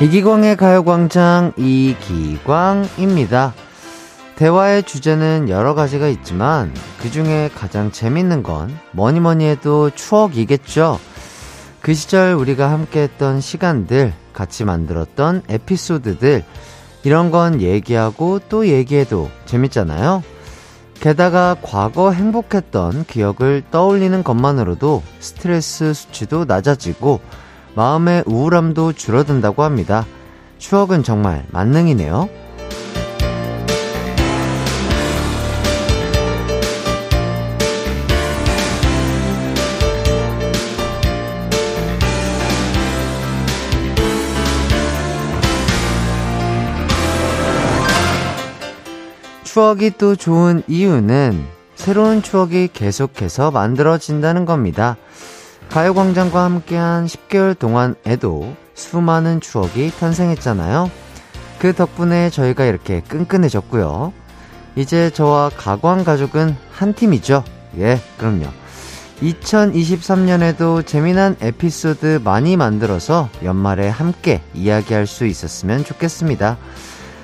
이기광의 가요광장 이기광입니다. 대화의 주제는 여러 가지가 있지만 그 중에 가장 재밌는 건 뭐니뭐니 해도 추억이겠죠. 그 시절 우리가 함께했던 시간들, 같이 만들었던 에피소드들, 이런 건 얘기하고 또 얘기해도 재밌잖아요. 게다가 과거 행복했던 기억을 떠올리는 것만으로도 스트레스 수치도 낮아지고 마음의 우울함도 줄어든다고 합니다. 추억은 정말 만능이네요. 추억이 또 좋은 이유는 새로운 추억이 계속해서 만들어진다는 겁니다. 가요광장과 함께한 10개월 동안에도 수많은 추억이 탄생했잖아요. 그 덕분에 저희가 이렇게 끈끈해졌고요. 이제 저와 가광 가족은 한 팀이죠. 예, 그럼요. 2023년에도 재미난 에피소드 많이 만들어서 연말에 함께 이야기할 수 있었으면 좋겠습니다.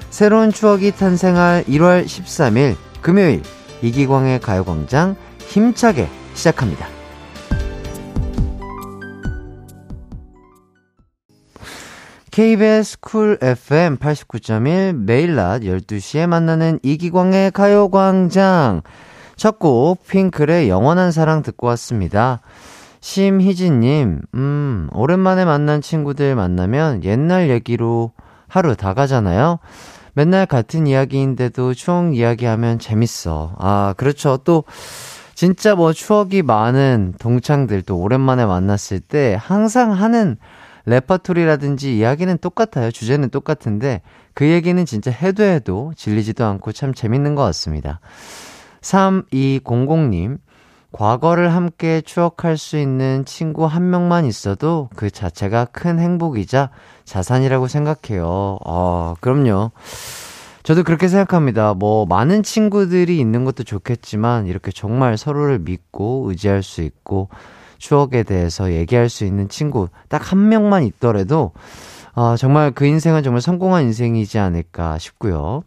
새로운 추억이 탄생할 1월 13일 금요일, 이기광의 가요광장 힘차게 시작합니다. KBS 쿨 FM 89.1 매일 낮 12시에 만나는 이기광의 가요광장, 첫 곡 핑클의 영원한 사랑 듣고 왔습니다. 심희진님, 오랜만에 만난 친구들 만나면 옛날 얘기로 하루 다 가잖아요. 맨날 같은 이야기인데도 추억 이야기하면 재밌어. 아, 그렇죠. 또 진짜 뭐 추억이 많은 동창들도 오랜만에 만났을 때 항상 하는 레퍼토리라든지 이야기는 똑같아요. 주제는 똑같은데 그 얘기는 진짜 해도 해도 질리지도 않고 참 재밌는 것 같습니다. 3200님, 과거를 함께 추억할 수 있는 친구 한 명만 있어도 그 자체가 큰 행복이자 자산이라고 생각해요. 아, 그럼요. 저도 그렇게 생각합니다. 뭐 많은 친구들이 있는 것도 좋겠지만 이렇게 정말 서로를 믿고 의지할 수 있고 추억에 대해서 얘기할 수 있는 친구 딱 한 명만 있더라도 정말 그 인생은 정말 성공한 인생이지 않을까 싶고요.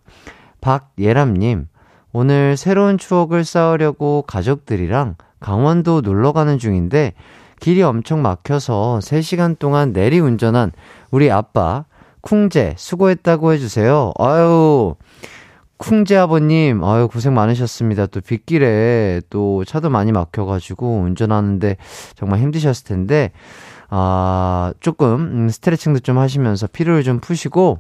박예람님, 오늘 새로운 추억을 쌓으려고 가족들이랑 강원도 놀러가는 중인데 길이 엄청 막혀서 3시간 동안 내리운전한 우리 아빠 쿵제 수고했다고 해주세요. 아유, 쿵제 아버님, 아유 고생 많으셨습니다. 또 빗길에 또 차도 많이 막혀가지고 운전하는데 정말 힘드셨을 텐데 조금 스트레칭도 좀 하시면서 피로를 좀 푸시고,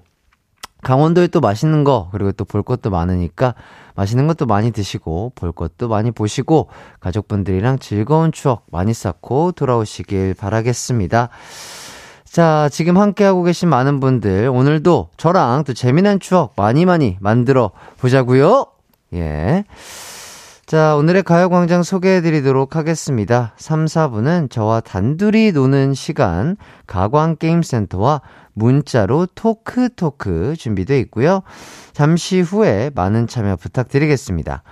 강원도에 또 맛있는 거 그리고 또 볼 것도 많으니까 맛있는 것도 많이 드시고 볼 것도 많이 보시고 가족분들이랑 즐거운 추억 많이 쌓고 돌아오시길 바라겠습니다. 자, 지금 함께하고 계신 많은 분들 오늘도 저랑 또 재미난 추억 많이 만들어 보자고요. 예. 자, 오늘의 가요광장 소개해드리도록 하겠습니다. 3, 4부는 저와 단둘이 노는 시간, 가광게임센터와 문자로 토크토크 준비되어 있고요. 잠시 후에 많은 참여 부탁드리겠습니다.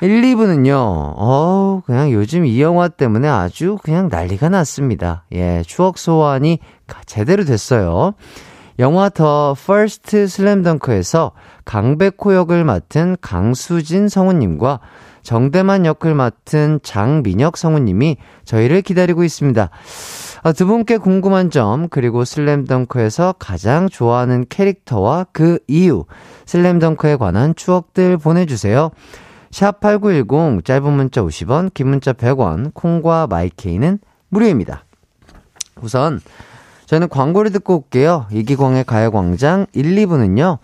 1, 2부는요, 그냥 요즘 이 영화 때문에 아주 그냥 난리가 났습니다. 예, 추억 소환이 제대로 됐어요. 영화 The First Slam Dunk에서 강백호 역을 맡은 강수진 성우님과 정대만 역을 맡은 장민혁 성우님이 저희를 기다리고 있습니다. 두 분께 궁금한 점, 그리고 슬램덩크에서 가장 좋아하는 캐릭터와 그 이유, 슬램덩크에 관한 추억들 보내주세요. 샵8910, 짧은 문자 50원, 긴 문자 100원, 콩과 마이케이는 무료입니다. 우선 저희는 광고를 듣고 올게요. 이기광의 가요광장 1, 2부는요,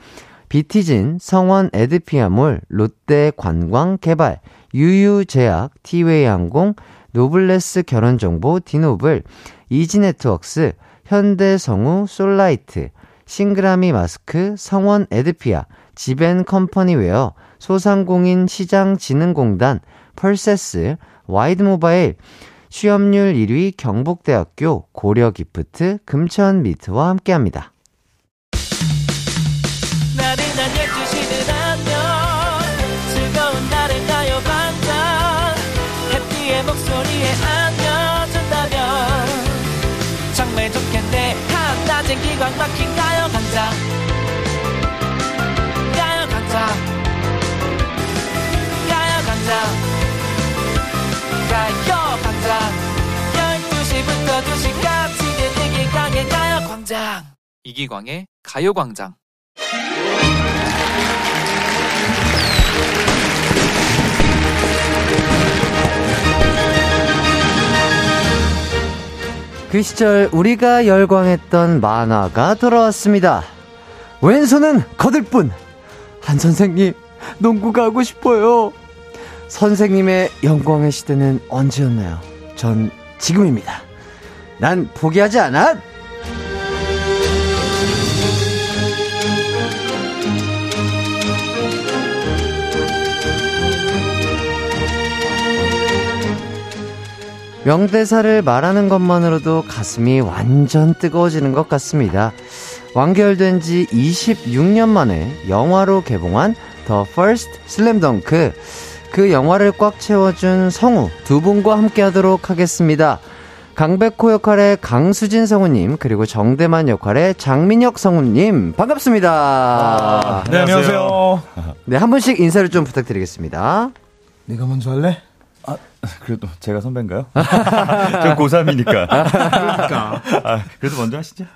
비티진, 성원 에드피아몰, 롯데 관광 개발, 유유제약, 티웨이항공, 노블레스 결혼정보, 디노블, 이지네트웍스, 현대성우, 솔라이트, 싱그라미 마스크, 성원 에드피아, 지벤컴퍼니웨어, 소상공인 시장진흥공단, 펄세스, 와이드모바일, 취업률 1위 경북대학교, 고려기프트, 금천미트와 함께합니다. 목소리에 안겨준다면 정말 좋겠네. 낮엔 기광 막힌 가요강장 가요강장 가요강장 가요강장 12시부터 2시까지는 이기광의 가요광장. 이기광의 가요광장. 그 시절 우리가 열광했던 만화가 돌아왔습니다. 왼손은 거들뿐. 한 선생님, 농구가 하고 싶어요. 선생님의 영광의 시대는 언제였나요? 전 지금입니다. 난 포기하지 않아. 명대사를 말하는 것만으로도 가슴이 완전 뜨거워지는 것 같습니다. 완결된 지 26년 만에 영화로 개봉한 The First Slam Dunk, 그 영화를 꽉 채워준 성우 두 분과 함께 하도록 하겠습니다. 강백호 역할의 강수진 성우님, 그리고 정대만 역할의 장민혁 성우님, 반갑습니다. 아, 네, 안녕하세요. 네, 한 분씩 인사를 좀 부탁드리겠습니다. 네가 먼저 할래? 아, 그래도 제가 선배인가요? 저 고3이니까. 그러니까. 아, 그래도 먼저 하시죠.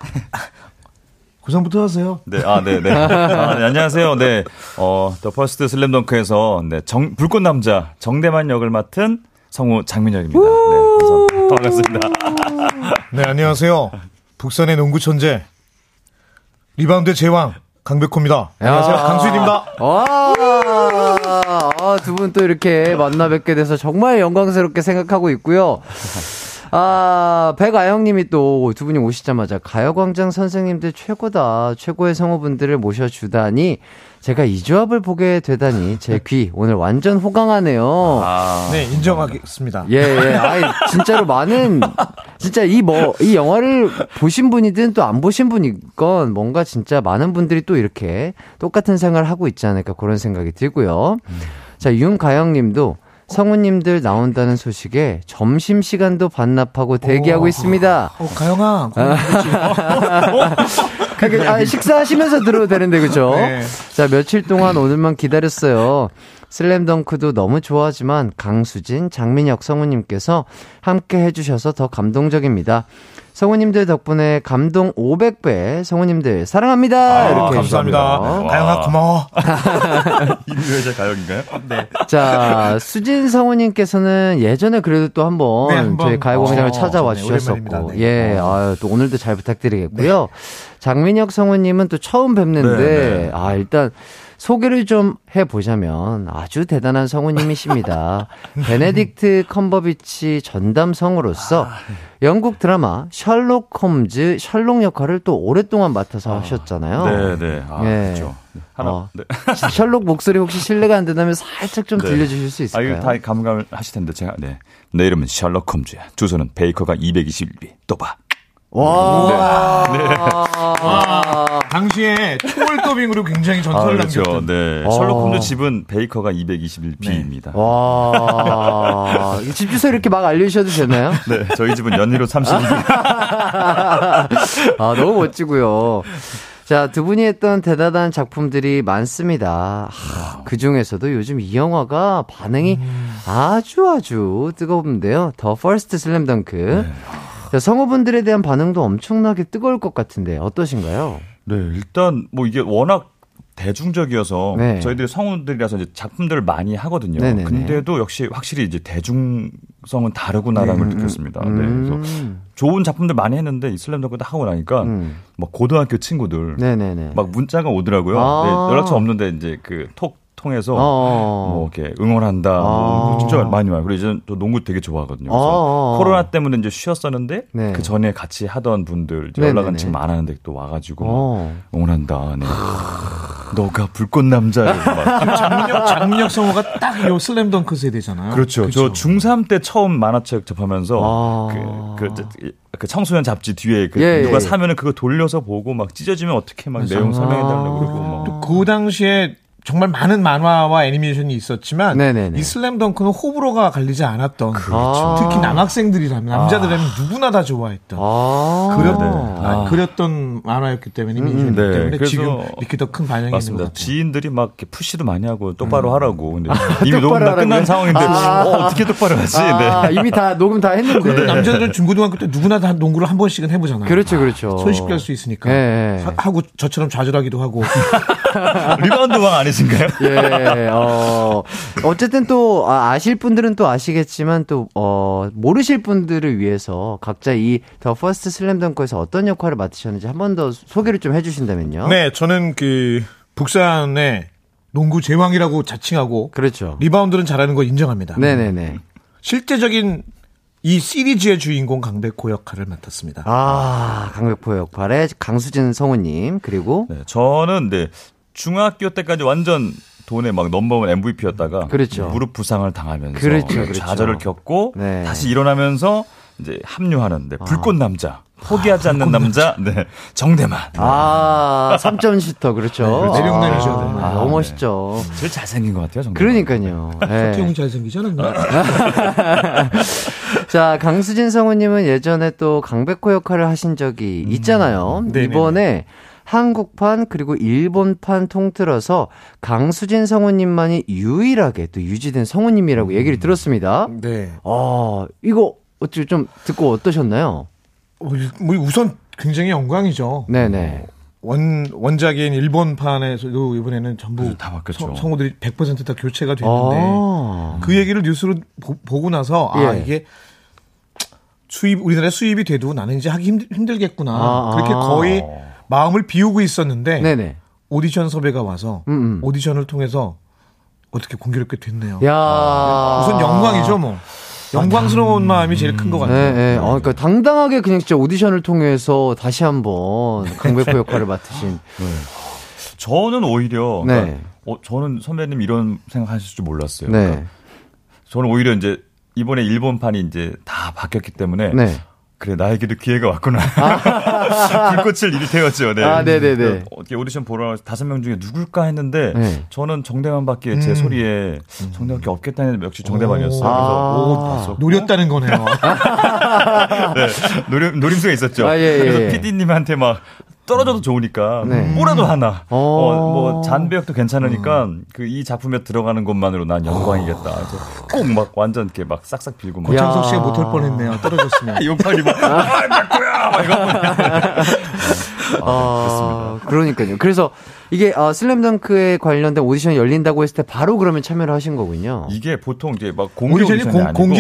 고3부터 하세요. 네, 아, 네네. 아, 네, 안녕하세요. 네, 더 퍼스트 슬램덩크에서 네, 불꽃 남자 정대만 역을 맡은 성우 장민혁입니다. 네, 반갑습니다. 네, 안녕하세요. 북산의 농구 천재 리바운드 제왕 강백호입니다. 안녕하세요. 강수진입니다. 두 분 또 이렇게 만나 뵙게 돼서 정말 영광스럽게 생각하고 있고요. 아, 백아영님이 또 두 분이 오시자마자 가요광장 선생님들 최고다, 최고의 성우분들을 모셔주다니, 제가 이 조합을 보게 되다니 제 귀 오늘 완전 호강하네요. 아, 네, 인정하겠습니다. 예. 아이, 진짜로 많은, 진짜 이 영화를 보신 분이든 또 안 보신 분이건 뭔가 진짜 많은 분들이 또 이렇게 똑같은 생활을 하고 있지 않을까, 그런 생각이 들고요. 자, 윤가영님도 성우님들 나온다는 소식에 점심시간도 반납하고 대기하고 있습니다. 가영아. 아, 식사하시면서 들어도 되는데, 그죠? 네. 자, 며칠 동안 오늘만 기다렸어요. 슬램덩크도 너무 좋아하지만 강수진, 장민혁 성우님께서 함께 해주셔서 더 감동적입니다. 성우님들 덕분에 감동 500배, 성우님들 사랑합니다. 아, 이렇게 감사합니다. 가영아, 고마워. 이회자 가영인가요? 네. 자, 수진 성우님께서는 예전에 그래도 또 한번 저희 가요광장을 찾아와 주셨었고, 네. 예, 아유, 또 오늘도 잘 부탁드리겠고요. 네. 장민혁 성우님은 또 처음 뵙는데, 네. 아, 일단 소개를 좀 해보자면 아주 대단한 성우님이십니다. 베네딕트 컴버배치 전담 성우로서 영국 드라마 셜록 홈즈 셜록 역할을 또 오랫동안 맡아서 하셨잖아요. 네네. 아, 예. 그렇죠. 하나. 네. 셜록 목소리 혹시 실례가 안 된다면 살짝 좀 들려주실 수 있을까요? 아, 이거 다 감감을 하실 텐데 제가. 네. 내 이름은 셜록 홈즈야. 주소는 베이커가 221B. 또 봐. 와. 네. 네. 와. 당시에 초월 더빙으로 굉장히 전설을 남겼죠. 네. 셜록 홈즈 집은 베이커가 221B입니다. 네. 와. 집 주소 이렇게 막 알려주셔도 되나요? 네. 저희 집은 연희로 32번. 아, 너무 멋지고요. 자, 두 분이 했던 대단한 작품들이 많습니다. 아, 그 중에서도 요즘 이 영화가 반응이 아주 뜨거운데요. 더 퍼스트 슬램덩크. 네. 성우분들에 대한 반응도 엄청나게 뜨거울 것 같은데 어떠신가요? 네, 일단 뭐 이게 워낙 대중적이어서 네. 저희들이 성우들이라서 이제 작품들을 많이 하거든요. 네네네. 근데도 역시 확실히 이제 대중성은 다르구나라는 걸 느꼈습니다. 네, 그래서 좋은 작품들 많이 했는데 이 슬램덩크도 하고 나니까 막 고등학교 친구들 네네네. 막 문자가 오더라고요. 네, 연락처 없는데 이제 그 톡 통해서 뭐 이렇게 응원한다, 뭐 진짜 많이 와요. 그리고 이제 또 농구 되게 좋아하거든요. 그래서 코로나 때문에 이제 쉬었었는데 네. 그 전에 같이 하던 분들 연락은 지금 안 하는데 또 와가지고 응원한다. 네. 너가 불꽃 남자야. 장민혁 성우가 딱 이 슬램덩크 세대잖아요. 그렇죠. 그렇죠. 저 중3 때 처음 만화책 접하면서 그 청소년 잡지 뒤에 그 누가 사면은 그거 돌려서 보고 막 찢어지면 어떻게 막 내용 설명해달라고 그러고 막. 그 당시에 정말 많은 만화와 애니메이션이 있었지만 네네네. 이 슬램덩크는 호불호가 갈리지 않았던 그렇죠. 특히 남학생들이라면 남자들이라면 누구나 다 좋아했던 그렸던 만화였기 때문에 때문에 지금 이렇게 더 큰 반영이 맞습니다. 있는 것 같아요. 지인들이 막 이렇게 푸시도 많이 하고 똑바로 하라고 근데 이미 녹음 다 끝난 상황인데 어떻게 똑바로 하지? 네. 이미 다 녹음 다 했는데 네. 남자들은 중고등학교 때 누구나 다 농구를 한 번씩은 해보잖아요. 그렇죠, 그렇죠. 손쉽게 할 수 있으니까 네. 하고 저처럼 좌절하기도 하고 리바운드 왕 아니지? 예, 어쨌든 또 아실 분들은 또 아시겠지만 또 모르실 분들을 위해서 각자 이 더 퍼스트 슬램덩크에서 어떤 역할을 맡으셨는지 한 번 더 소개를 좀 해주신다면요. 네, 저는 그 북산의 농구 제왕이라고 자칭하고 그렇죠. 리바운드는 잘하는 거 인정합니다. 네네네. 실제적인 이 시리즈의 주인공 강백호 역할을 맡았습니다. 아, 강백호 역할에 강수진 성우님 그리고 네, 저는 네. 중학교 때까지 완전 돈에 막 넘버원 MVP였다가 그렇죠. 무릎 부상을 당하면서 그렇죠. 좌절을 겪고 네. 다시 일어나면서 이제 합류하는 네. 불꽃 남자. 포기하지 않는 남자, 네. 정대만. 아, 3점 슈터, 그렇죠. 내력내리죠. 네, 그렇죠. 너무 멋있죠. 네. 제일 잘생긴 것 같아요, 정대만. 그러니까요. 서태웅 네. 잘생기잖아요. 자, 강수진 성우님은 예전에 또 강백호 역할을 하신 적이 있잖아요. 이번에 한국판 그리고 일본판 통틀어서 강수진 성우님만이 유일하게 또 유지된 성우님이라고 얘기를 들었습니다. 네. 아, 이거 어떻게 좀 듣고 어떠셨나요? 우선 굉장히 영광이죠. 네네. 원작인 일본판에서도 이번에는 전부 다 바뀌었죠. 성우들이 100% 다 교체가 됐는데 아. 그 얘기를 뉴스로 보고 나서 아 예. 이게 우리나라에 수입이 돼도 나는 이제 하기 힘들겠구나. 아. 그렇게 거의 마음을 비우고 있었는데 네네. 오디션 섭외가 와서 오디션을 통해서 어떻게 공교롭게 됐네요. 야. 아. 우선 영광이죠 뭐. 영광스러운 마음이 제일 큰 것 같아요. 네, 네. 그러니까 당당하게 그냥 진짜 오디션을 통해서 다시 한번 강백호 역할을 맡으신. 네. 저는 오히려, 네. 그러니까, 저는 선배님 이런 생각하실 줄 몰랐어요. 네. 그러니까 저는 오히려 이제 이번에 일본판이 이제 다 바뀌었기 때문에. 네. 그래 나에게도 기회가 왔구나. 불꽃을 일으켰죠. 네. 아, 네네네. 오디션 보러 5명 중에 누굴까 했는데 네. 저는 정대만밖에 제 소리에 정대만밖에 없겠다 했는데 역시 정대만이었어요. 그래서 아. 노렸다는 거네요. 네, 노림수가 있었죠. 아, 예, 예. 그래서 PD님한테 막 떨어져도 좋으니까 네. 뭐라도 하나. 뭐 잔배역도 괜찮으니까 그 이 작품에 들어가는 것만으로 난 영광이겠다. 꼭 막 완전 이렇게 막 싹싹 빌고 막. 고창석 씨가 못할 뻔했네요. 떨어졌으면. 욕팔이 막. 아, 백구야! 막 이거. 아, 그러니까요. 그래서 이게 슬램덩크에 관련된 오디션이 열린다고 했을 때 바로 그러면 참여를 하신 거군요. 이게 보통 이제 막 공개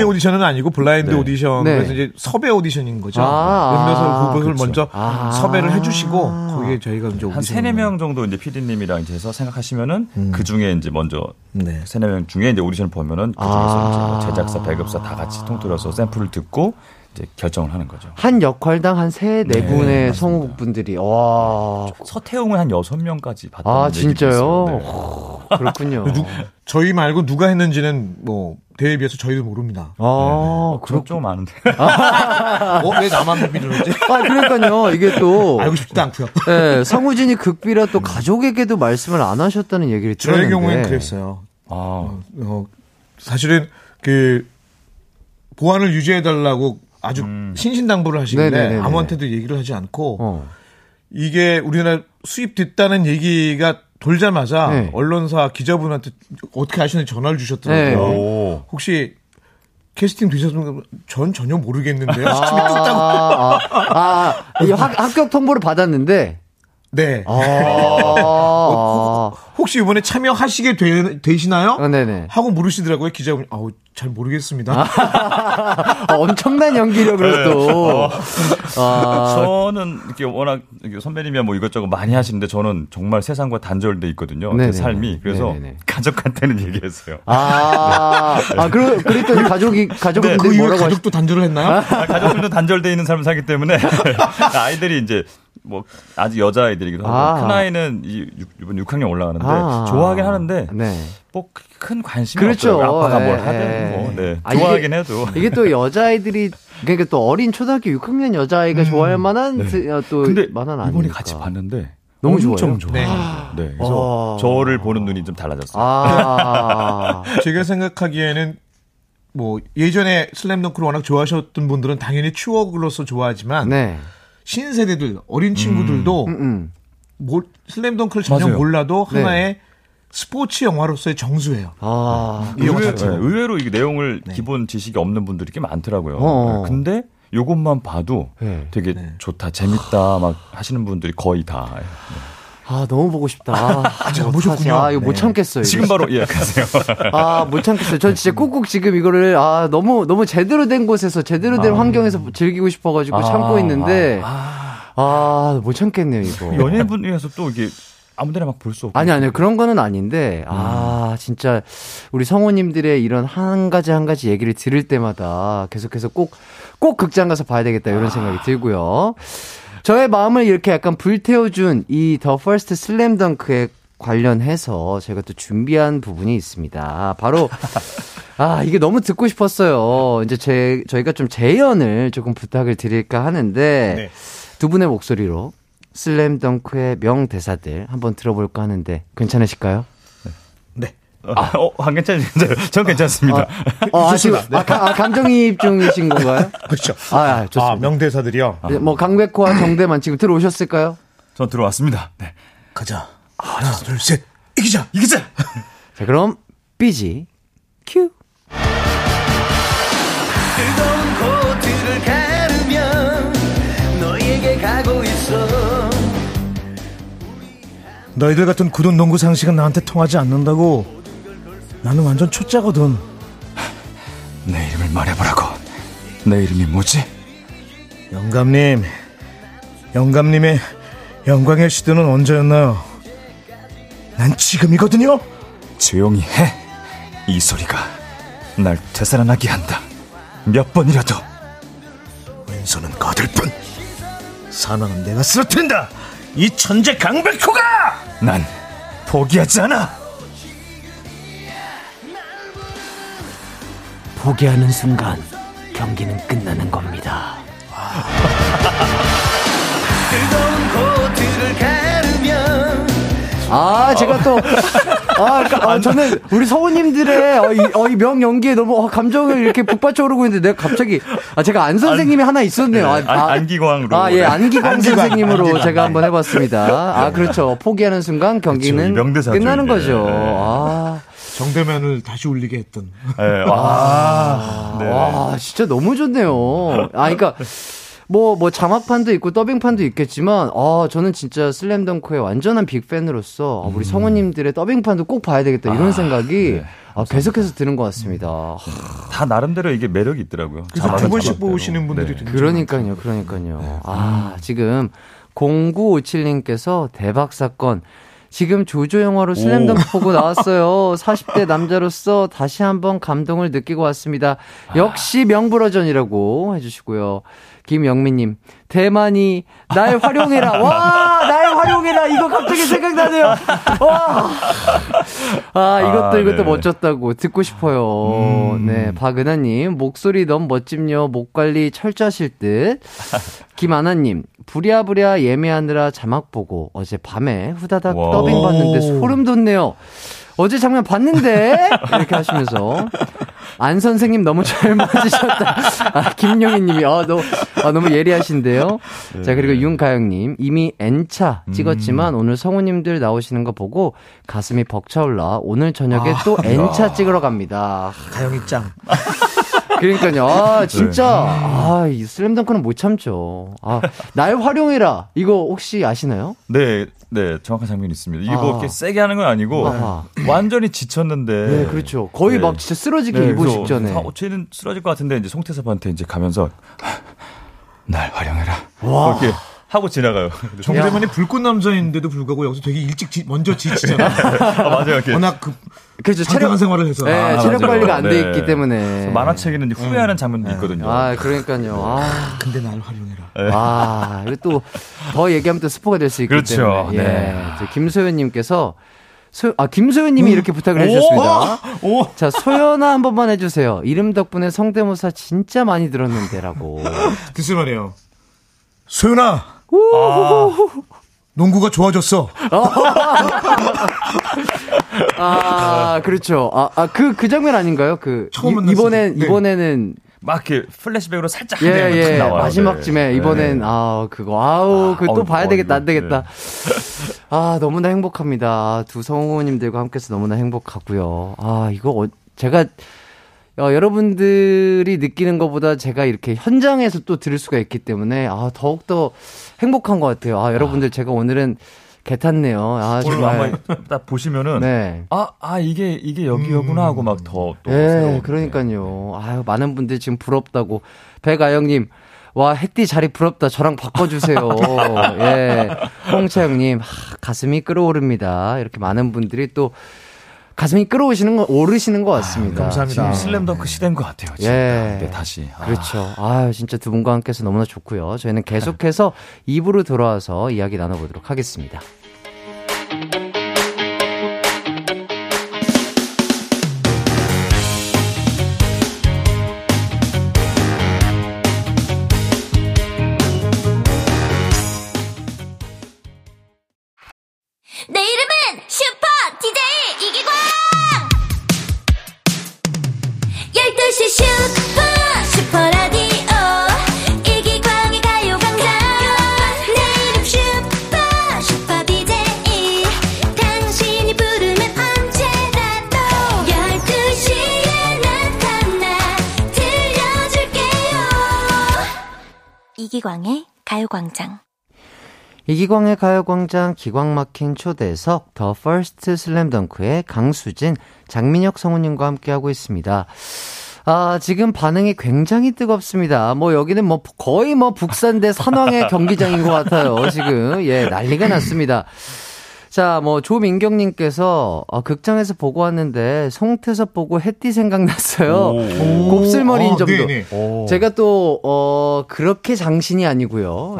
오디션은 아니고 블라인드 네. 오디션 네. 그래서 이제 섭외 오디션인 거죠. 몇몇 분을 그렇죠. 먼저 섭외를 해주시고 거기에 저희가 이제 한 3-4명 정도 이제 PD님이랑 이제 해서 생각하시면은 그 중에 이제 먼저 3-4명 중에 이제 오디션을 보면은 그 중에서 제작사, 배급사 다 같이 통틀어서 샘플을 듣고. 결정을 하는 거죠. 한 역할당 한 3-4분의 성우분들이. 와. 서태웅은 한 6명까지 봤다는 아, 진짜요? 네. 오, 그렇군요. 저희 말고 누가 했는지는 뭐 대회에 비해서 저희도 모릅니다. 아, 그럼 좀 아는데. 왜 나만 극비를 했지? 아, 그러니까요. 이게 또 알고 싶지도 않고요. 네, 성우진이 극비라 또 가족에게도 말씀을 안 하셨다는 얘기를 들었는데. 저의 경우엔 그랬어요. 아, 사실은 그 보안을 유지해 달라고 아주 신신당부를 하시는데 네네네네. 아무한테도 얘기를 하지 않고 이게 우리나라 수입됐다는 얘기가 돌자마자 네. 언론사 기자분한테 어떻게 아시는지 전화를 주셨더라고요. 네. 혹시 캐스팅 되셨으면 전 전혀 모르겠는데요. 합격 통보를 받았는데 네. 혹시 이번에 참여하시게 되시나요? 네네. 하고 물으시더라고요. 기자분이. 아우, 잘 모르겠습니다. 엄청난 연기력으로 네. 또. 저는 이렇게 워낙 선배님이야 뭐 이것저것 많이 하시는데 저는 정말 세상과 단절돼 있거든요. 제 삶이. 그래서 네네네. 가족한테는 얘기했어요. 네. 그랬더니 가족이 네. 그 이후에 가족도 단절을 했나요? 가족들도 단절돼 있는 삶을 살기 때문에 아이들이 이제 뭐 아직 여자아이들이기도 하고 큰아이는 이번 6학년 올라가는데 좋아하긴 하는데 네. 뭐 큰 관심이 그렇죠. 없어요. 아빠가 뭘 하든 뭐 네. 좋아하긴 해도 이게 또 여자아이들이 그러니까 또 어린 초등학교 6학년 여자아이가 좋아할 만한 네. 또 근데 만화는 아니니까 이번에 같이 봤는데 너무 좋아요. 엄청 좋아요. 네. 네. 그래서 저를 보는 눈이 좀 달라졌어요. 제가 생각하기에는 뭐 예전에 슬램덩크를 워낙 좋아하셨던 분들은 당연히 추억으로서 좋아하지만 네. 신세대들, 어린 친구들도 슬램덩크를 전혀 맞아요. 몰라도 네. 하나의 스포츠 영화로서의 정수예요. 이 영화 자체가. 네. 의외로 이게 내용을 네. 기본 지식이 없는 분들이 꽤 많더라고요. 근데 요것만 봐도 네. 되게 네. 좋다, 재밌다 막 하시는 분들이 거의 다. 네. 아, 너무 보고 싶다. 제가 보셨군요. 이거 네. 못 참겠어요. 이거. 지금 바로 예약하세요. 못 참겠어요. 전 진짜 꾹꾹 지금 이거를 너무 제대로 된 곳에서 제대로 된 환경에서 즐기고 싶어가지고 참고 있는데 못 참겠네요 이거. 연예분이라서 또 이게. 아무데나 막 볼 수 없고. 아니요. 그런 거는 아닌데, 진짜, 우리 성우님들의 이런 한 가지 얘기를 들을 때마다 계속해서 꼭 극장 가서 봐야 되겠다, 이런 생각이 들고요. 저의 마음을 이렇게 약간 불태워준 이 The First Slam Dunk에 관련해서 제가 또 준비한 부분이 있습니다. 바로, 이게 너무 듣고 싶었어요. 이제 저희가 좀 재연을 조금 부탁을 드릴까 하는데, 네. 두 분의 목소리로, 슬램덩크의 명대사들 한번 들어볼까 하는데 괜찮으실까요? 네. 안 괜찮으신가요? 전 괜찮습니다. 감정이입 중이신 건가요? 그렇죠. 좋습니다. 명대사들이요? 뭐 강백호와 정대만 지금 들어오셨을까요? 전 들어왔습니다. 네. 가자. 하나, 둘, 셋. 이기자. 자, 그럼 BG 큐. 뜨거운 코트를 가르며 너에게 가고 있어. 너희들 같은 굳은 농구 상식은 나한테 통하지 않는다고. 나는 완전 초짜거든. 내 이름을 말해보라고. 내 이름이 뭐지? 영감님. 영감님의 영광의 시대는 언제였나요? 난 지금이거든요. 조용히 해. 이 소리가 날 되살아나게 한다. 몇 번이라도. 왼손은 거들 뿐 사망은 내가 쓰러뜨린다. 이 천재 강백호가! 난 포기하지 않아! 포기하는 순간 경기는 끝나는 겁니다. 제가 또 저는 우리 성우님들의 이 명 연기에 너무 감정을 이렇게 북받쳐 오르고 있는데 내가 갑자기 제가 안 선생님이 하나 있었네요. 안기광으로. 예, 안기광 선생님으로 제가 한번 해봤습니다. 그렇죠. 포기하는 순간 경기는 그렇죠, 끝나는 이게. 거죠. 정대면을 다시 울리게 했던. 진짜 너무 좋네요. 그러니까. 뭐 자막판도 있고 더빙판도 있겠지만 저는 진짜 슬램덩크의 완전한 빅팬으로서 우리 성우님들의 더빙판도 꼭 봐야 되겠다 이런 생각이 네. 계속해서 드는 것 같습니다. 다 나름대로 이게 매력이 있더라고요. 그래서 두 번씩 보시는 분들이 네. 그러니까요. 네. 지금 0957님께서 대박 사건. 지금 조조 영화로 슬램덩크 보고 나왔어요. 40대 남자로서 다시 한번 감동을 느끼고 왔습니다. 역시 명불허전이라고 해주시고요. 김영민님, 대만이 날 활용해라. 날 활용해라. 이거 갑자기 생각나네요. 이것도 네네. 멋졌다고 듣고 싶어요. 네, 박은하님, 목소리 너무 멋짐요. 목 관리 철저하실 듯. 김아나님, 부랴부랴 예매하느라 자막 보고 어제 밤에 후다닥 더빙 봤는데 소름 돋네요. 어제 장면 봤는데 이렇게 하시면서 안 선생님 너무 잘 맞으셨다. 김용희님이 너무 예리하신데요. 네. 자 그리고 윤가영님 이미 N차 찍었지만 오늘 성우님들 나오시는 거 보고 가슴이 벅차올라 오늘 저녁에 또 N차 찍으러 갑니다. 가영이 짱. 그러니까요. 진짜 이 슬램덩크는 못 참죠. 날 활용해라. 이거 혹시 아시나요? 네, 정확한 장면이 있습니다. 이거 이렇게 세게 하는 건 아니고 완전히 지쳤는데. 네, 그렇죠. 거의 네. 막 진짜 쓰러지기 일보 직전에. 쟤는 쓰러질 것 같은데 이제 송태섭한테 이제 가면서 날 활용해라. 와. 이렇게 하고 지나가요. 정대만이 불꽃 남자인데도 불구하고 여기서 되게 일찍 먼저 지치잖아요. 맞아요. 이렇게. 워낙 그렇죠. 체력 생활을 해서 체력 관리가 안 돼 있기 때문에 만화책에는 후회하는 장면도 있거든요. 그러니까요. 근데 날 활용해라. 이거 또 더 얘기하면 또 스포가 될 수 있기 그렇죠. 때문에. 그렇죠. 네. 예. 김소연님께서 김소연님이 이렇게 부탁을 해주셨습니다. 자 소연아 한 번만 해주세요. 이름 덕분에 성대모사 진짜 많이 들었는데라고. 글쎄 말이에요. 소연아. 농구가 좋아졌어. 아, 그렇죠. 그 장면 아닌가요? 그 이번에는 막 이렇게 플래시백으로 살짝 한 대만 탁 나와요. 마지막쯤에 이번엔 아, 그거 아우, 그거 또 봐야 되겠다. 안 되겠다. 아, 너무나 행복합니다. 두 성우님들과 함께해서 너무나 행복하고요. 아, 이거 제가 여러분들이 느끼는 것보다 제가 이렇게 현장에서 또 들을 수가 있기 때문에 아, 더욱더 행복한 것 같아요. 아, 여러분들 제가 오늘은 개 탔네요. 아, 오늘 정말 아마 딱 보시면은 네. 이게 여기였구나 하고 막 더 또 네, 그러니까요. 아유, 많은 분들이 지금 부럽다고. 백아영님. 와, 햇띠 자리 부럽다. 저랑 바꿔주세요. 예. 홍채영님. 아, 가슴이 끓어오릅니다. 이렇게 많은 분들이 또 가슴이 오르시는 것 같습니다. 아유, 감사합니다. 지금 슬램덩크 시대인 것 같아요. 지금. 예. 네, 다시. 아. 그렇죠. 아, 진짜 두 분과 함께해서 너무나 좋고요. 저희는 계속해서 2부로 돌아와서 이야기 나눠보도록 하겠습니다. 이기광의 가요광장. 이기광의 가요광장 기광 막힌 초대석 The First Slam Dunk의 강수진, 장민혁 성우님과 함께하고 있습니다. 아, 지금 반응이 굉장히 뜨겁습니다. 여기는 거의 북산대 산왕의 경기장인 것 같아요. 지금 난리가 났습니다. 자, 조민경님께서 극장에서 보고 왔는데 송태섭 보고 햇띠 생각났어요. 곱슬머리 인정도. 제가 또 그렇게 장신이 아니고요.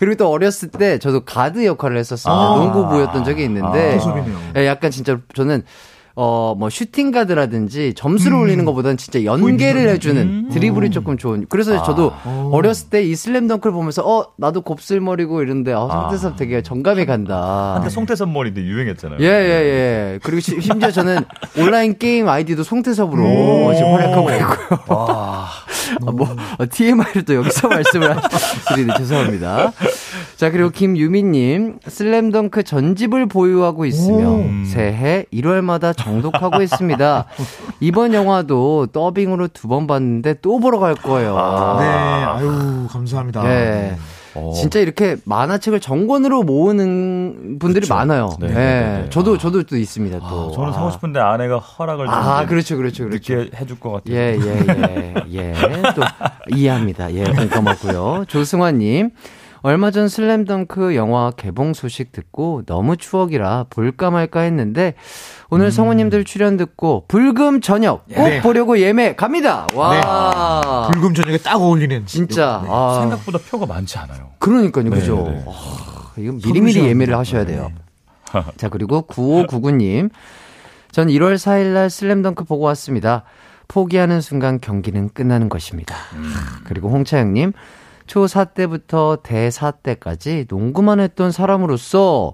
그리고 또 어렸을 때 저도 가드 역할을 했었습니다. 농구부였던 적이 있는데 약간 진짜 저는 슈팅 가드라든지 점수를 올리는 것보다는 진짜 연계를 해주는 드리블이 조금 좋은. 그래서 저도 어렸을 때 이 슬램덩크를 보면서 나도 곱슬머리고 이런데 송태섭 되게 정감이 간다. 한때 송태섭 머리도 유행했잖아요. 예. 그리고 심지어 저는 온라인 게임 아이디도 송태섭으로 지금 활약하고 있고요. TMI를 또 여기서 말씀을 드리네. 죄송합니다. 자, 그리고 김유미님, 슬램덩크 전집을 보유하고 있으며 새해 1월마다 정독하고 있습니다. 이번 영화도 더빙으로 2번 봤는데 또 보러 갈 거예요. 아, 네, 아유, 감사합니다. 네. 진짜 이렇게 만화책을 전권으로 모으는 분들이 그렇죠. 많아요. 네, 네. 저도 또 있습니다. 또. 저는 사고 싶은데 아내가 허락을 좀 그렇죠. 늦게 해줄 것 같아요. 예. 또 이해합니다. 예, 고맙고요. 조승환님, 얼마 전 슬램덩크 영화 개봉 소식 듣고 너무 추억이라 볼까 말까 했는데 오늘 성우님들 출연 듣고 불금 저녁 꼭 보려고 예매 갑니다. 와, 네. 불금 저녁에 딱 어울리는 진짜 생각보다 표가 많지 않아요. 그러니까요, 그죠? 네. 이건 미리미리 예매를 하셔야 돼요. 네. 자, 그리고 9599님, 전 1월 4일날 슬램덩크 보고 왔습니다. 포기하는 순간 경기는 끝나는 것입니다. 그리고 홍차영님. 초4 때부터 대4 때까지 농구만 했던 사람으로서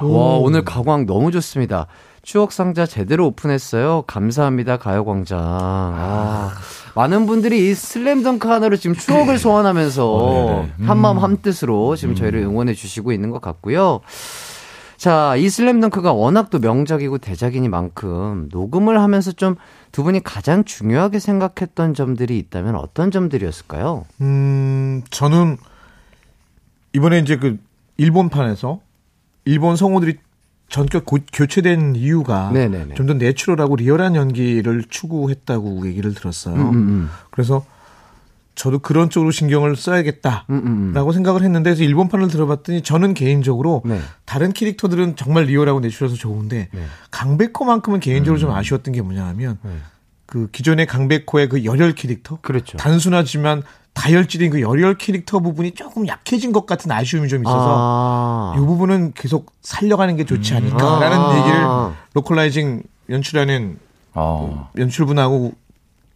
와, 오늘 가광 너무 좋습니다. 추억상자 제대로 오픈했어요. 감사합니다. 가요광장. 많은 분들이 이 슬램덩크 하나로 지금 추억을 소환하면서 한마음 한뜻으로 지금 저희를 응원해 주시고 있는 것 같고요. 자, 이 슬램덩크가 워낙 또 명작이고 대작이니만큼 녹음을 하면서 좀 두 분이 가장 중요하게 생각했던 점들이 있다면 어떤 점들이었을까요? 저는 이번에 이제 일본판에서 일본 성우들이 전격 교체된 이유가 좀 더 내추럴하고 리얼한 연기를 추구했다고 얘기를 들었어요. 그래서 저도 그런 쪽으로 신경을 써야겠다라고 생각을 했는데, 그래서 일본판을 들어봤더니 저는 개인적으로 다른 캐릭터들은 정말 리얼하고 내추럴해서 좋은데 강백호만큼은 개인적으로 좀 아쉬웠던 게 뭐냐면 그 기존의 강백호의 그 열혈 캐릭터, 그렇죠. 단순하지만 다혈질인 그 열혈 캐릭터 부분이 조금 약해진 것 같은 아쉬움이 좀 있어서 이 부분은 계속 살려가는 게 좋지 않을까라는 얘기를 로컬라이징 연출하는 연출분하고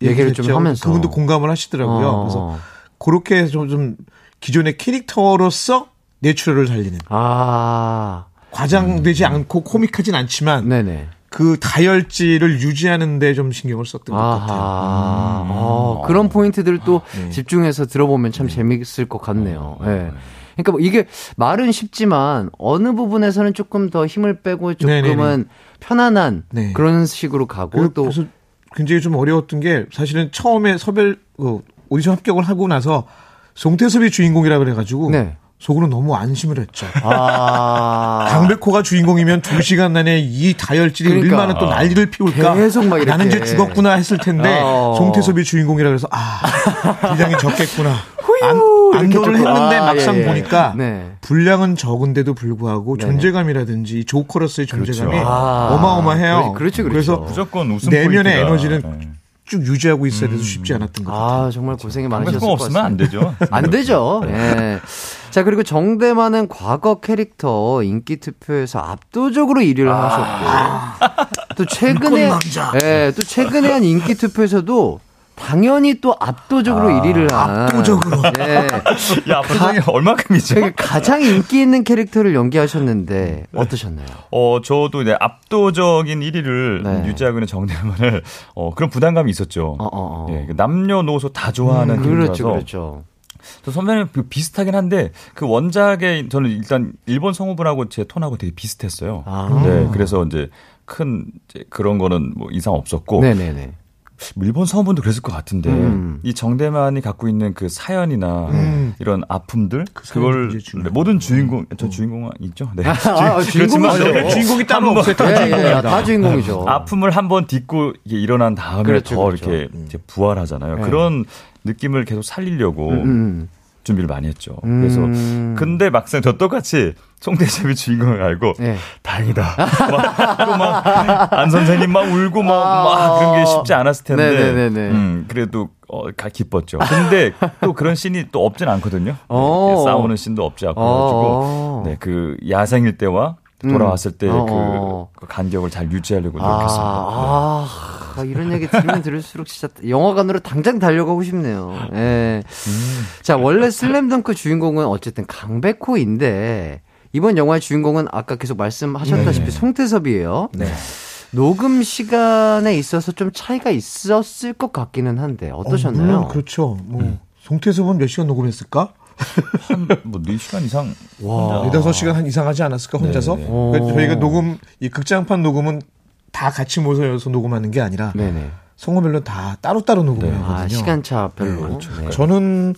얘기를 좀 하면서 그분도 공감을 하시더라고요. 그래서 그렇게 좀 기존의 캐릭터로서 내추럴을 살리는. 아. 과장되지 않고 코믹하진 않지만. 네네. 그 다혈질을 유지하는데 좀 신경을 썼던 것 같아요. 그런 포인트들을 또 집중해서 들어보면 참 재밌을 것 같네요. 네. 그러니까 뭐 이게 말은 쉽지만 어느 부분에서는 조금 더 힘을 빼고 조금은 편안한 그런 식으로 가고 또 그래서 굉장히 좀 어려웠던 게 사실은 처음에 섭외 오디션 합격을 하고 나서 송태섭이 주인공이라 그래가지고. 네. 속으로 너무 안심을 했죠. 아. 강백호가 주인공이면 2시간 안에 이 다혈질이 얼마나 또 난리를 피울까. 계속 막 이렇게. 나는 이제 죽었구나 했을 텐데, 송태섭이 주인공이라 그래서, 분량이 적겠구나. 안도를 했는데 막상 보니까, 분량은 적은데도 불구하고 존재감이라든지 조커로서의 존재감이 어마어마해요. 그렇죠. 그래서 무조건 웃음 내면의 에너지는 쭉 유지하고 있어야 돼서 쉽지 않았던 것 같아요. 아, 정말 고생이 많으셨을 것 같습니다. 없으면 안 되죠. 안 되죠. 예. 자, 그리고 정대만은 과거 캐릭터 인기 투표에서 압도적으로 1위를 하셨고, 또 최근에 한 인기 투표에서도 당연히 또 압도적으로 1위를 한. 압도적으로. 예. 야, 압도적이 얼마큼이죠? 그러니까 가장 인기 있는 캐릭터를 연기하셨는데 어떠셨나요? 저도 이제 압도적인 1위를 유지하고 있는 정대만을 그런 부담감이 있었죠. 예, 남녀노소 다 좋아하는 캐릭터라서. 그렇죠. 저 선배님 비슷하긴 한데 그 원작에 저는 일단 일본 성우분하고 제 톤하고 되게 비슷했어요. 네, 그래서 이제 큰 이제 그런 거는 뭐 이상 없었고. 네네네. 일본 성우분도 그랬을 것 같은데 이 정대만이 갖고 있는 그 사연이나 이런 아픔들 그걸 모든 주인공 저 주인공 있죠? 네. 주인공이 따로 없어요. 다 주인공이죠. 아픔을 한번 딛고 일어난 다음에 그렇죠. 이렇게 이제 부활하잖아요. 그런 느낌을 계속 살리려고 준비를 많이 했죠. 그래서 근데 막상 저 똑같이 송대섭이 주인공을 알고 다행이다. 또 안 선생님 막 울고 막 그런 게 쉽지 않았을 텐데 그래도 기뻤죠. 근데 또 그런 씬이 또 없진 않거든요. 싸우는 씬도 없지 않고 가지고 그 야생일 때와 돌아왔을 때 그 간격을 잘 유지하려고 노력했습니다. 이런 얘기 들으면 들을수록 진짜 영화관으로 당장 달려가고 싶네요. 예. 자, 원래 슬램덩크 주인공은 어쨌든 강백호인데 이번 영화의 주인공은 아까 계속 말씀하셨다시피 송태섭이에요. 네. 녹음 시간에 있어서 좀 차이가 있었을 것 같기는 한데 어떠셨나요? 물론 그렇죠. 송태섭은 몇 시간 녹음했을까? 한 4시간 이상 4-5시간 한 이상 하지 않았을까 혼자서? 그러니까 저희가 녹음 이 극장판 녹음은 다 같이 모여서 녹음하는 게 아니라 성우별로 다 따로따로 녹음을 하거든요. 시간차별로. 그렇죠. 저는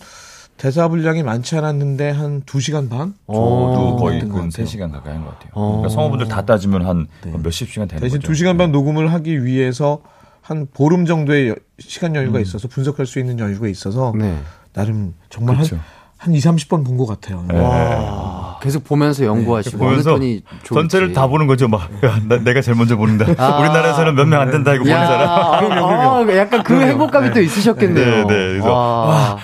대사 분량이 많지 않았는데 한 2시간 반? 저도 거의 3시간 가까이 한 것 같아요. 그러니까 성우분들 다 따지면 한 몇십 시간 되는 거죠. 대신 2시간 반 녹음을 하기 위해서 한 보름 정도의 시간 여유가 있어서 분석할 수 있는 여유가 있어서 나름 정말 한 20-30번 본 것 같아요. 계속 보면서 연구하시고 보면서 어느 턴이 전체를 다 보는 거죠. 막 내가 제일 먼저 보는다. 우리나라에서는 몇 명 안 된다 이거 보는 사람. 약간 그 행복감이 또 있으셨겠네요. 네. 와.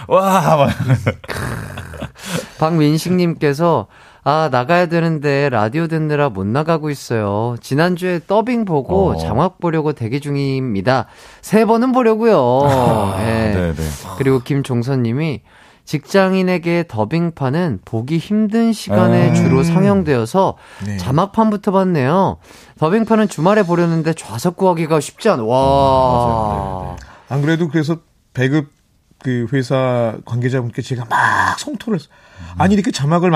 박민식님께서 나가야 되는데 라디오 듣느라 못 나가고 있어요. 지난주에 더빙 보고 자막 보려고 대기 중입니다. 3번은 보려고요. 네. 그리고 김종선님이 직장인에게 더빙판은 보기 힘든 시간에 주로 상영되어서 자막판부터 봤네요. 더빙판은 주말에 보려는데 좌석 구하기가 쉽지 않아. 와. 안 그래도 그래서 배급 그 회사 관계자분께 제가 막 성토를 했어요. 아니 이렇게 자막을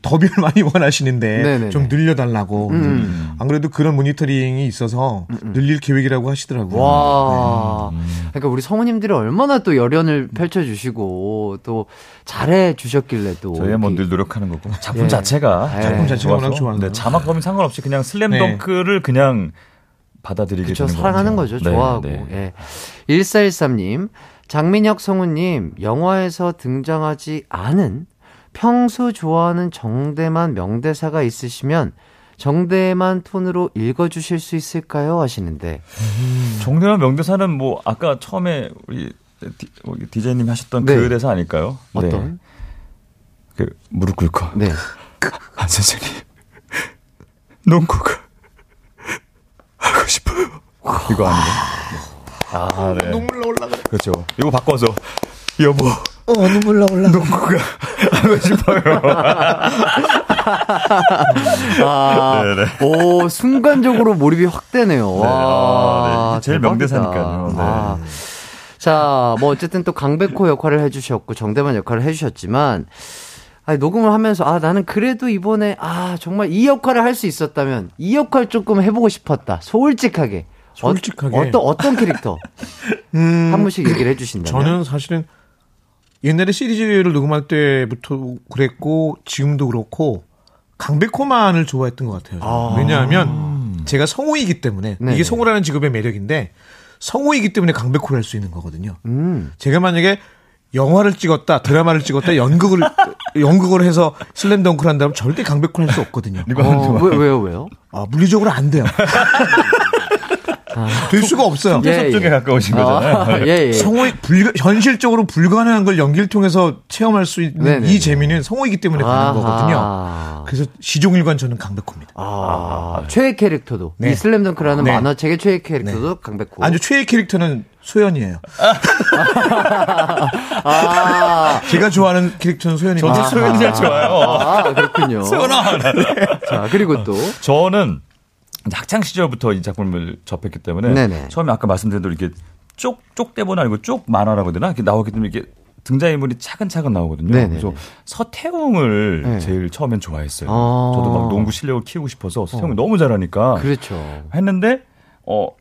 더빙을 많이 원하시는데 좀 늘려달라고. 안 그래도 그런 모니터링이 있어서 늘릴 계획이라고 하시더라고요. 와, 그러니까 우리 성우님들이 얼마나 또 열연을 펼쳐주시고 또 잘해 주셨길래 또 저희가 늘 노력하는 거고 작품 자체가 워낙 좋아하는데 자막 범위 상관없이 그냥 슬램덩크를 그냥 받아들이게 되는 거죠. 사랑하는 거죠. 좋아하고. 1413님. 장민혁 성우님, 영화에서 등장하지 않은 평소 좋아하는 정대만 명대사가 있으시면 정대만 톤으로 읽어주실 수 있을까요? 하시는데 정대만 명대사는 뭐 아까 처음에 우리 디제이님이 하셨던 그 대사 아닐까요? 어떤? 그 무릎 꿇고 안 선생님 농구가 하고 싶어요. 이거 아닌가요? 눈물로 올라가. 그렇죠. 이거 바꿔서 여보 눈물 나올라. 농구가 하고 싶어요. 아, 오, 순간적으로 몰입이 확 되네요. 네. 와, 네. 제일 대박이다. 명대사니까요. 네. 아. 자, 뭐 어쨌든 또 강백호 역할을 해주셨고 정대만 역할을 해주셨지만, 아니, 녹음을 하면서 나는 그래도 이번에 정말 이 역할을 할 수 있었다면 이 역할 조금 해보고 싶었다. 솔직하게 어떤 캐릭터 한 분씩 얘기를 해주신다면. 저는 사실은 옛날에 시리즈를 녹음할 때부터 그랬고 지금도 그렇고 강백호만을 좋아했던 것 같아요. 왜냐하면 제가 성우이기 때문에 네네. 이게 성우라는 직업의 매력인데 성우이기 때문에 강백호를 할 수 있는 거거든요. 제가 만약에 영화를 찍었다, 드라마를 찍었다, 연극을 해서 슬램덩크를 한다면 절대 강백호를 할 수 없거든요. 왜요? 아, 물리적으로 안 돼요. 될 수가 없어요. 송태섭 쪽에 가까우신 거잖아요. 성우의 현실적으로 불가능한 걸 연기를 통해서 체험할 수 있는 네네. 이 재미는 성우이기 때문에 가능한 거거든요. 그래서 시종일관 저는 강백호입니다. 최애 캐릭터도 이 슬램덩크라는 만화책의 최애 캐릭터도 강백호. 아주 최애 캐릭터는 소연이에요. 제가 좋아하는 캐릭터는 소연입니다. 저도 소연이 제일 좋아요. 그렇군요. 소연아. 자, 그리고 또 저는 학창 시절부터 이 작품을 접했기 때문에 네네. 처음에 아까 말씀드린 대로 이렇게 쪽대본 아니고 쪽 만화라고 해야 되나? 이렇게 나왔기 때문에 이렇게 등장인물이 차근차근 나오거든요. 네네. 그래서 서태웅을 제일 처음엔 좋아했어요. 저도 막 농구 실력을 키우고 싶어서 서태웅이 너무 잘하니까 그렇죠. 했는데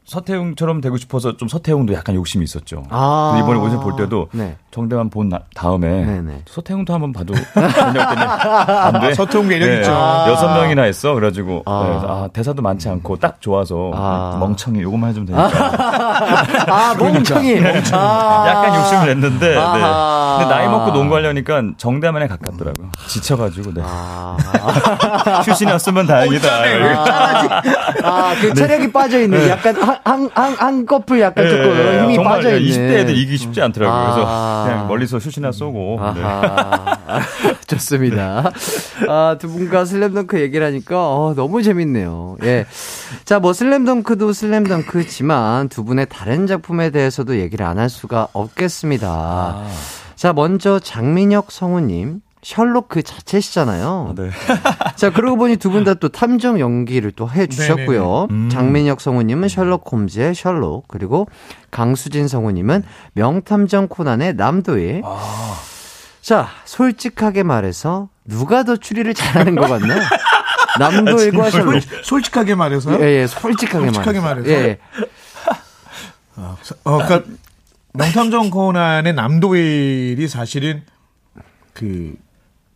서태웅처럼 되고 싶어서 좀 서태웅도 약간 욕심이 있었죠. 이번에 오신 볼 때도 정대만 본 다음에 서태웅도 한번 봐도 안 돼. 서태웅 매력 있죠. 6명이나 했어. 그래가지고 대사도 많지 않고 딱 좋아서 멍청이 요것만 해주면 되니까. 멍청이. 약간 욕심을 냈는데 근데 나이 먹고 농구하려니까 정대만에 가깝더라고요. 지쳐가지고 휴신이 없으면 다행이다. 그 체력이 빠져있는 약간 한꺼풀 약간 조금 힘이 빠져있는. 20대 애들 이기기 쉽지 않더라고요. 그래서 그냥 멀리서 슛이나 쏘고. 좋습니다. 두 분과 슬램덩크 얘기를 하니까 너무 재밌네요. 예. 자, 뭐 슬램덩크도 슬램덩크지만 두 분의 다른 작품에 대해서도 얘기를 안 할 수가 없겠습니다. 자, 먼저 장민혁 성우님. 셜록 그 자체시잖아요. 자, 그러고 보니 두 분 다 또 탐정 연기를 또 해주셨고요. 장민혁 성우님은 셜록 홈즈의 셜록, 그리고 강수진 성우님은 명탐정 코난의 남도일. 자, 솔직하게 말해서 누가 더 추리를 잘하는 것 같나? 남도일과 셜록. 솔직하게 말해서? 예, 솔직하게 말해서. 예. 그러니까 명탐정 코난의 남도일이 사실은 그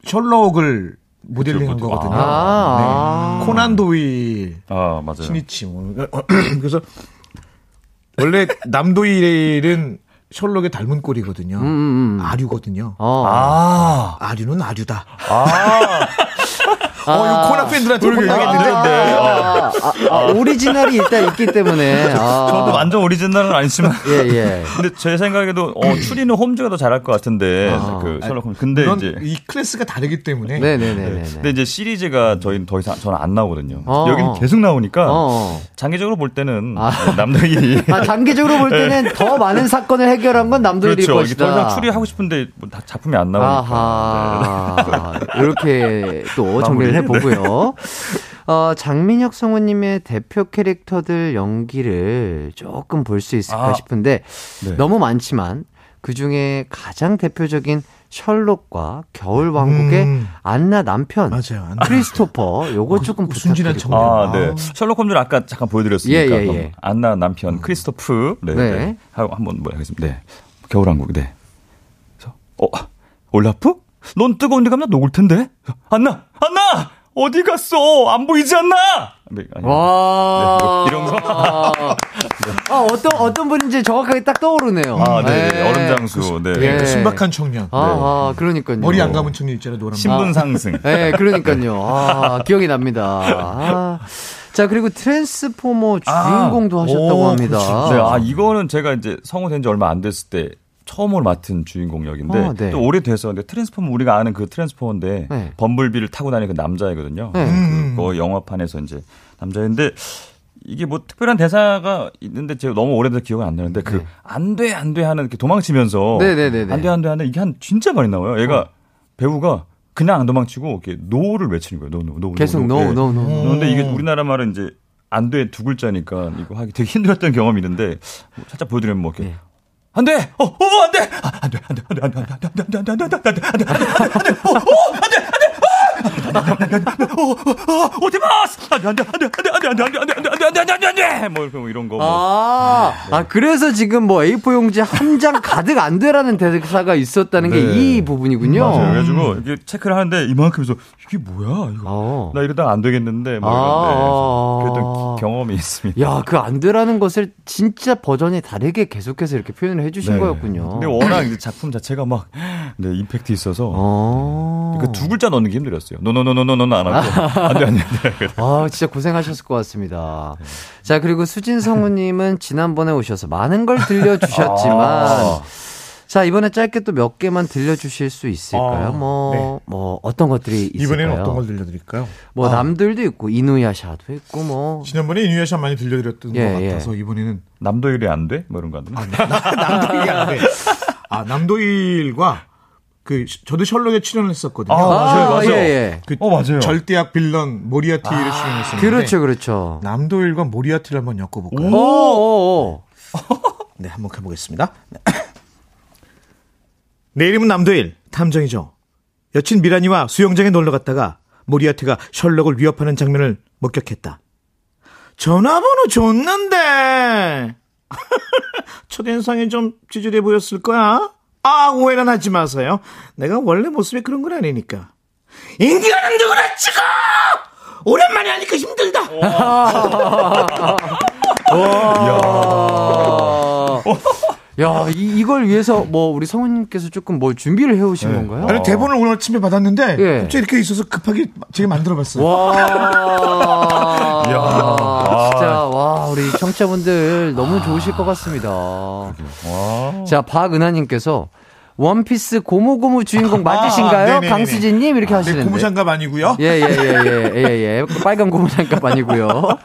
셜록을 모델링한 거거든요. 네. 코난 도일, 맞아요. 신이치. 그래서 원래 남도일은 셜록의 닮은 꼴이거든요. 아류거든요. 아류는 아류다. 이거 코난 팬들한테 돌격하겠는데. 오리지널이 일단 있기 때문에. 저도 완전 오리지널은 아니지만. 근데 제 생각에도, 추리는 홈즈가 더 잘할 것 같은데. 그, 셜록 홈즈. 근데 이제. 이 클래스가 다르기 때문에. 네네네. 근데 이제 시리즈가 저희는 더 이상, 저는 안 나오거든요. 여기는 계속 나오니까. 장기적으로 볼 때는. 남도일이. 장기적으로 볼 때는 더 많은 사건을 해결한 건 남도일일 것이다. 더 이상 추리하고 싶은데, 다 작품이 안 나오니까. 이렇게 또. 정리를 해보고요. 장민혁 성우님의 대표 캐릭터들 연기를 조금 볼 수 있을까 싶은데 너무 많지만 그중에 가장 대표적인 셜록과 겨울왕국의 안나 남편 크리스토퍼 요거 조금 부탁드립니다. 셜록 홈즈를 아까 잠깐 보여드렸으니까 안나 남편 크리스토프 하고 한번 하겠습니다. 겨울왕국 올라프? 넌 뜨거운데 가면 녹을 텐데. 안나 어디 갔어? 안 보이지 않나? 이런 거. 어떤 분인지 정확하게 딱 떠오르네요. 얼음 장수. 순박한 청년. 그러니까요. 머리 안 감은 청년 있잖아요. 노란. 신분 상승. 그러니까요. 기억이 납니다. 자, 그리고 트랜스포머 주인공도 하셨다고 합니다. 이거는 제가 이제 성우 된 지 얼마 안 됐을 때. 처음으로 맡은 주인공 역인데 또 오래돼서 근데 트랜스포머 우리가 아는 그 트랜스포머인데 범블비를 타고 다니는 그 남자애거든요. 그 영화판에서 이제 남자애인데 이게 뭐 특별한 대사가 있는데 제가 너무 오래돼서 기억이 안 나는데 그 안 돼 안 돼 하는 이렇게 도망치면서 안 돼 안 돼 하는 이게 한 진짜 많이 나와요. 얘가 배우가 그냥 안 도망치고 이렇게 노를 외치는 거예요. 노. 계속 노. 그런데 이게 우리나라 말은 이제 안 돼 두 글자니까 이거 하기 되게 힘들었던 경험이 있는데 뭐 살짝 보여드리면 뭐 이렇게. 안 돼! 안 돼! 안 돼! 뭐 이런 거. 아, 그래서 지금 뭐 A4 용지 한 장 가득 안 돼라는 대사가 있었다는 게 이 부분이군요. 그래가지고 이게 체크를 하는데 이만큼에서 이게 뭐야 이거. 나 이러다 안 되겠는데 뭐 이런데 그랬던 경험이 있습니다. 야, 그 안 되라는 것을 진짜 버전이 다르게 계속해서 이렇게 표현을 해주신 거였군요. 근데 워낙 이제 작품 자체가 막 임팩트 있어서 그 두 글자 넣는 게 힘들었어요. 노노노노노노 안 하고 안 돼. 아, 진짜 고생하셨을 것 같습니다. 자, 그리고 수진성우님은 지난번에 오셔서 많은 걸 들려주셨지만 자, 이번에 짧게 또 몇 개만 들려주실 수 있을까요? 뭐 어떤 것들이 있을까요? 이번에는 어떤 걸 들려드릴까요? 뭐 남도일도 있고 이누야샤도 있고 뭐 지난번에 이누야샤 많이 들려드렸던 것 같아서 이번에는 남도일이 안 돼? 뭐 이런 거 같은데. 남도일이 안 돼. 아, 남도일과 그 저도 셜록에 출연을 했었거든요. 맞아요. 그 맞아요. 절대악 빌런 모리아티를 출연했었는데. 그렇죠. 남도일과 모리아티를 한번 엮어볼까요? 네, 한번 해보겠습니다. 내 이름은 남도일, 탐정이죠. 여친 미란이와 수영장에 놀러 갔다가 모리아티가 셜록을 위협하는 장면을 목격했다. 전화번호 줬는데 첫인상이 좀 찌질해 보였을 거야. 아, 오해는 하지 마세요. 내가 원래 모습이 그런 건 아니니까. 인디언은 누구나 찍어! 오랜만에 하니까 힘들다. 야, 이걸 위해서 뭐 우리 성우님께서 조금 뭘 준비를 해오신 건가요? 아니, 대본을 오늘 아침에 받았는데 갑자기 이렇게 있어서 급하게 제가 만들어봤어요. 진짜 와, 우리 청취자분들 너무 좋으실 것 같습니다. 자, 박은하님께서 원피스 고무고무 주인공 맞으신가요? 강수진님 이렇게 하시는데. 네, 고무장갑 아니고요. 빨간 고무장갑 아니고요.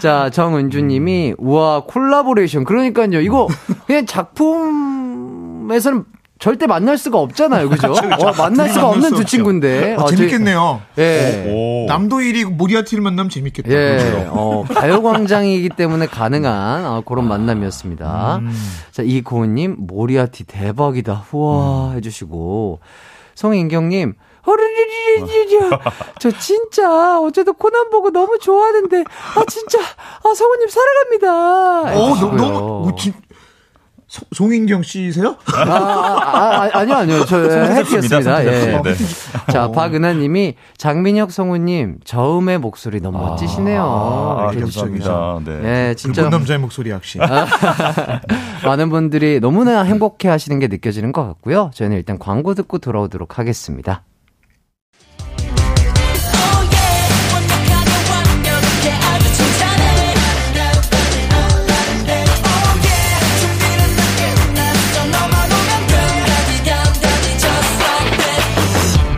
자, 정은주님이 우와, 콜라보레이션. 그러니까요, 이거 그냥 작품에서는 절대 만날 수가 없잖아요, 그죠? 만날 수가 없는 두 친구인데. 재밌겠네요. 남도일이 모리아티를 만나면 재밌겠다. 가요광장이기 때문에 가능한 그런 만남이었습니다. 자, 이고은님 모리아티 대박이다. 우와 해주시고, 송인경님. 저 진짜 어제도 코난 보고 너무 좋아하는데, 아 진짜, 아 성우님 사랑합니다. 너무 송인경 씨세요? 아니요. 저 해피였습니다. 자, 박은하님이 장민혁 성우님 저음의 목소리 너무 멋지시네요. 감사합니다. 네, 진짜 일본 남자의 목소리 역시. 많은 분들이 너무나 행복해하시는 게 느껴지는 것 같고요. 저희는 일단 광고 듣고 돌아오도록 하겠습니다.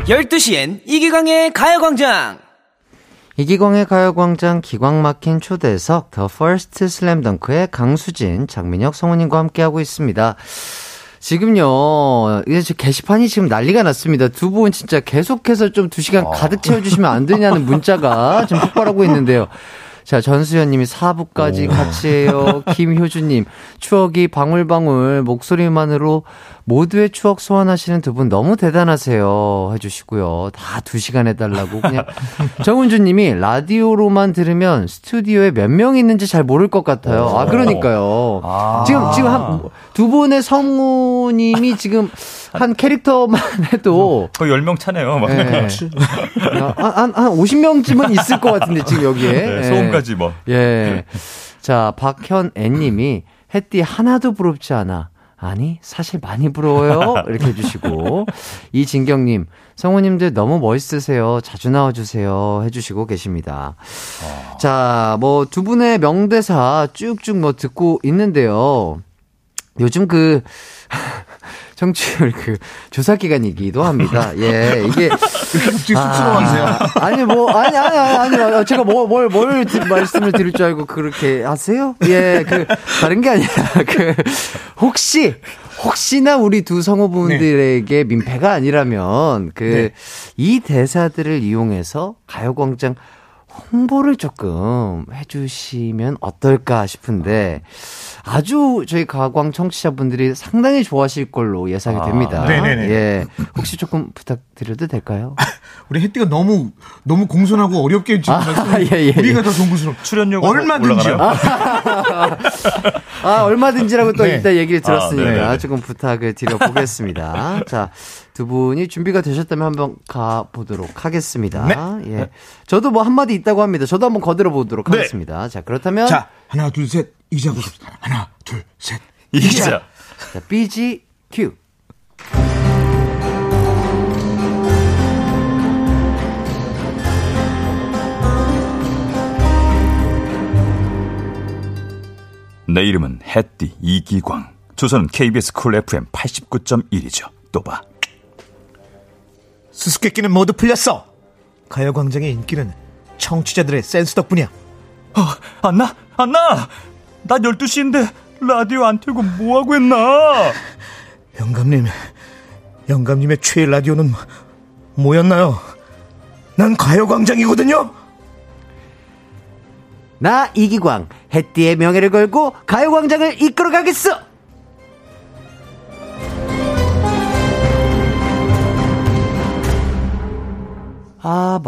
열두 시엔 이기광의 가요광장. 이기광의 가요광장 기광 막힌 초대석 The First Slam Dunk의 강수진, 장민혁, 성우님과 함께하고 있습니다. 지금요, 이제 게시판이 지금 난리가 났습니다. 두 분 진짜 계속해서 좀 2시간 가득 채워주시면 안 되냐는 문자가 지금 폭발하고 있는데요. 자, 전수현님이 4부까지 같이 해요. 김효주님, 추억이 방울방울 목소리만으로 모두의 추억 소환하시는 두 분 너무 대단하세요 해주시고요. 다 2시간 해달라고 그냥. 정은주님이 라디오로만 들으면 스튜디오에 몇 명 있는지 잘 모를 것 같아요. 아, 그러니까요. 지금 한 두 분의 성우님이 지금 한 캐릭터만 해도 거의 10명 차네요. 한 50명쯤은 있을 것 같은데 지금 여기에. 소음까지 뭐. 자, 박현애님이 햇띠 하나도 부럽지 않아. 아니, 사실 많이 부러워요. 이렇게 해주시고. 이진경님, 성우님들 너무 멋있으세요. 자주 나와주세요. 해주시고 계십니다. 자, 뭐, 두 분의 명대사 쭉쭉 뭐 듣고 있는데요. 요즘 청취율 그 조사 기간이기도 합니다. 예, 이게 갑자기 쑥스러워하세요. 아니 제가 뭘 말씀을 드릴 줄 알고 그렇게 하세요? 예, 그 다른 게 아니라 그 혹시나 우리 두 성우분들에게 네. 민폐가 아니라면 그 이 네. 대사들을 이용해서 가요광장 홍보를 조금 해주시면 어떨까 싶은데 아주 저희 가광 청취자분들이 상당히 좋아하실 걸로 예상이 됩니다. 네네네. 예, 혹시 조금 부탁드려도 될까요? 우리 혜띠가 너무 공손하고 어렵게 지금 예. 우리가 더 공손스럽고 출연료가 얼마든지요. 얼마든지라고 또 네. 일단 얘기를 들었으니까 조금 부탁을 드려보겠습니다. 자, 두 분이 준비가 되셨다면 한번 가보도록 하겠습니다. 네. 예, 저도 뭐 한마디 있다고 합니다. 저도 한번 거들어보도록 네. 하겠습니다. 자, 그렇다면 자, 하나 둘 셋 이기자. 하나 둘 셋 이기자. 자, BGQ. 내 이름은 햇띠 이기광, 조선은 KBS 쿨 FM 89.1이죠. 또 봐. 수수께끼는 모두 풀렸어. 가요광장의 인기는 청취자들의 센스 덕분이야. 안나! 낮 12시인데 라디오 안 틀고 뭐하고 했나? 영감님의 최애 라디오는 뭐였나요? 난 가요광장이거든요. 나 이기광, 햇띠의 명예를 걸고 가요광장을 이끌어가겠어. 아,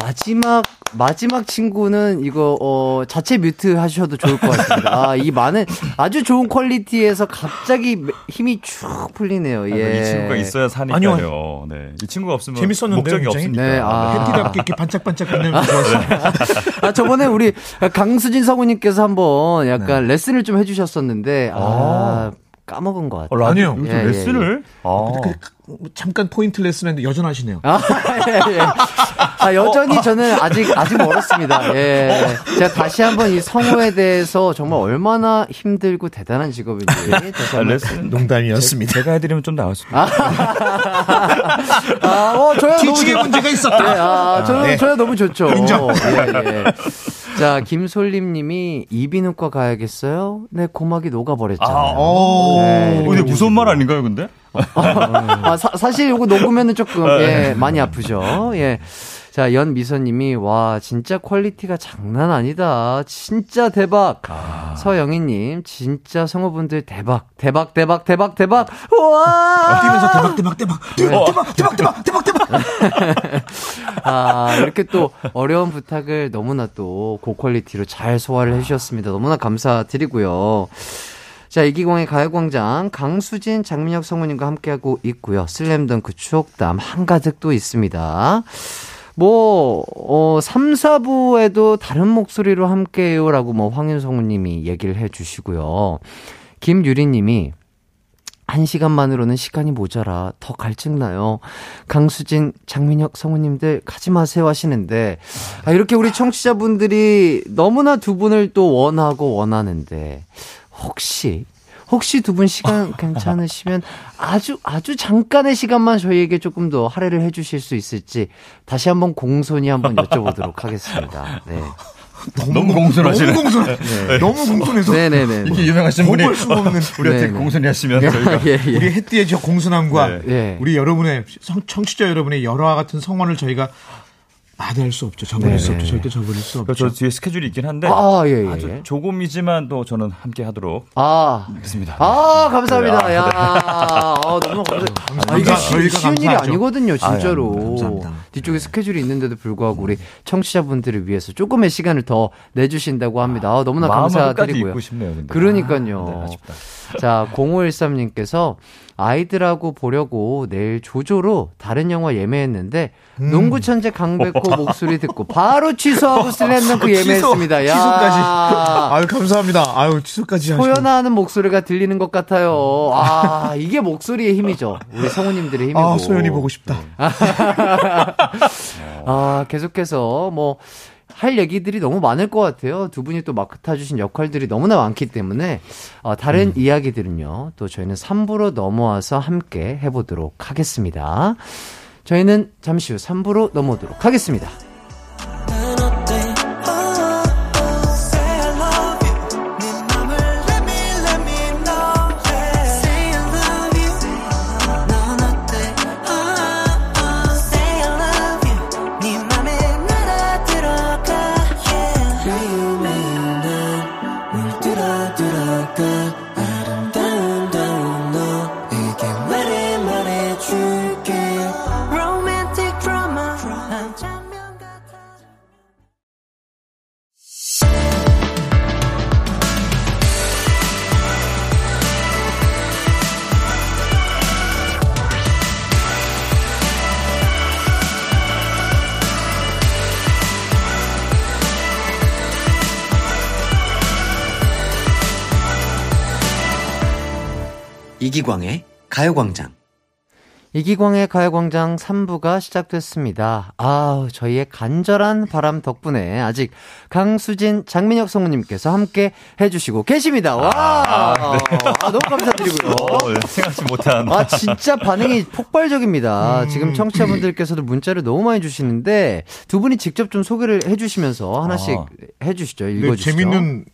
마지막 친구는 이거 자체 뮤트 하셔도 좋을 것 같습니다. 아, 이 많은 아주 좋은 퀄리티에서 갑자기 힘이 쭉 풀리네요. 예. 이 친구가 있어야 사니까요. 아니요. 네. 이 친구가 없으면 목적이 없습니다. 네. 햇띠답게 이렇게 반짝반짝 빛나는 아, 저번에 우리 강수진 성우님께서 한번 약간 네. 레슨을 좀 해 주셨었는데 까먹은 것 같아요. 아니요. 예, 레슨을? 예. 잠깐 포인트 레슨했는데 여전하시네요. 여전히 저는 아직 멀었습니다. 예. 제가 다시 한번 이 성우에 대해서 정말 얼마나 힘들고 대단한 직업인지. 레슨 농담이었습니다. 제가 해드리면 좀 나을 수도 있어요. 저야 티칭에 문제가 있었다. 네, 저야 너무 좋죠. 인정. 예. 자, 김솔림님이 이비인후과 가야겠어요? 네, 고막이 녹아버렸잖아요. 근데 무서운 말 아닌가요, 근데? 사실 이거 녹으면은 조금 예, 많이 아프죠. 예. 자, 연미선님이 와 진짜 퀄리티가 장난 아니다. 진짜 대박. 서영희님 진짜 성우분들 대박. 와. 뛰면서 대박. 아, 이렇게 또 어려운 부탁을 너무나 또 고퀄리티로 잘 소화를 해주셨습니다. 너무나 감사드리고요. 자, 이기광의 가요광장, 강수진, 장민혁 성우님과 함께하고 있고요. 슬램덩크 추억담 한가득 또 있습니다. 3, 4부에도 다른 목소리로 함께해요 라고 황윤성우님이 얘기를 해주시고요. 김유리님이 1시간만으로는 시간이 모자라 더 갈증나요. 강수진, 장민혁 성우님들 가지 마세요 하시는데, 이렇게 우리 청취자분들이 너무나 두 분을 또 원하는데 혹시 두 분 시간 괜찮으시면 아주 잠깐의 시간만 저희에게 조금 더 할애를 해주실 수 있을지 다시 한번 공손히 한번 여쭤보도록 하겠습니다. 네. 너무 공손하시네. 너무 공손해서. 네네네. 이렇게 유명하신 분이 우리한테 공손히 하시면 저희가 우리 햇띠의 저 공손함과 네. 우리 여러분의 청취자 여러분의 열화와 같은 성원을 저희가 받을 수 없죠. 절대 저버릴 수 없죠. 저 뒤에 스케줄이 있긴 한데 아주 조금이지만 또 저는 함께하도록 하겠습니다. 감사합니다. 네. 너무 감사합니다. 이게 쉬운 일이 아니거든요, 진짜로. 뒤쪽에 스케줄이 있는데도 불구하고 우리 청취자분들을 위해서 조금의 시간을 더 내주신다고 합니다. 너무나 감사드리고요. 입고 싶네요, 근데. 그러니까요. 네, 아쉽다. 자, 0513님께서 아이들하고 보려고 내일 조조로 다른 영화 예매했는데 농구 천재 강백호 목소리 듣고 바로 취소하고 슬램덩크 예매했습니다. 취소까지. 아유, 감사합니다. 아유, 취소까지 하시고. 소연아하는 목소리가 들리는 것 같아요. 이게 목소리의 힘이죠. 우리 성우님들의 힘이고. 소연이 보고 싶다. 계속해서 할 얘기들이 너무 많을 것 같아요. 두 분이 또 맡아주신 역할들이 너무나 많기 때문에 다른 이야기들은요. 또 저희는 3부로 넘어와서 함께 해보도록 하겠습니다. 저희는 잠시 후 3부로 넘어오도록 하겠습니다. 이기광의 가요광장. 이기광의 가요광장 3부가 시작됐습니다. 아, 저희의 간절한 바람 덕분에 아직 강수진, 장민혁 성우님께서 함께 해주시고 계십니다. 와, 네. 너무 감사드리고요. 생각지 못한. 아, 진짜 반응이 폭발적입니다. 지금 청취자분들께서도 문자를 너무 많이 주시는데 두 분이 직접 좀 소개를 해주시면서 하나씩 해주시죠. 읽어주시죠. 네, 재밌는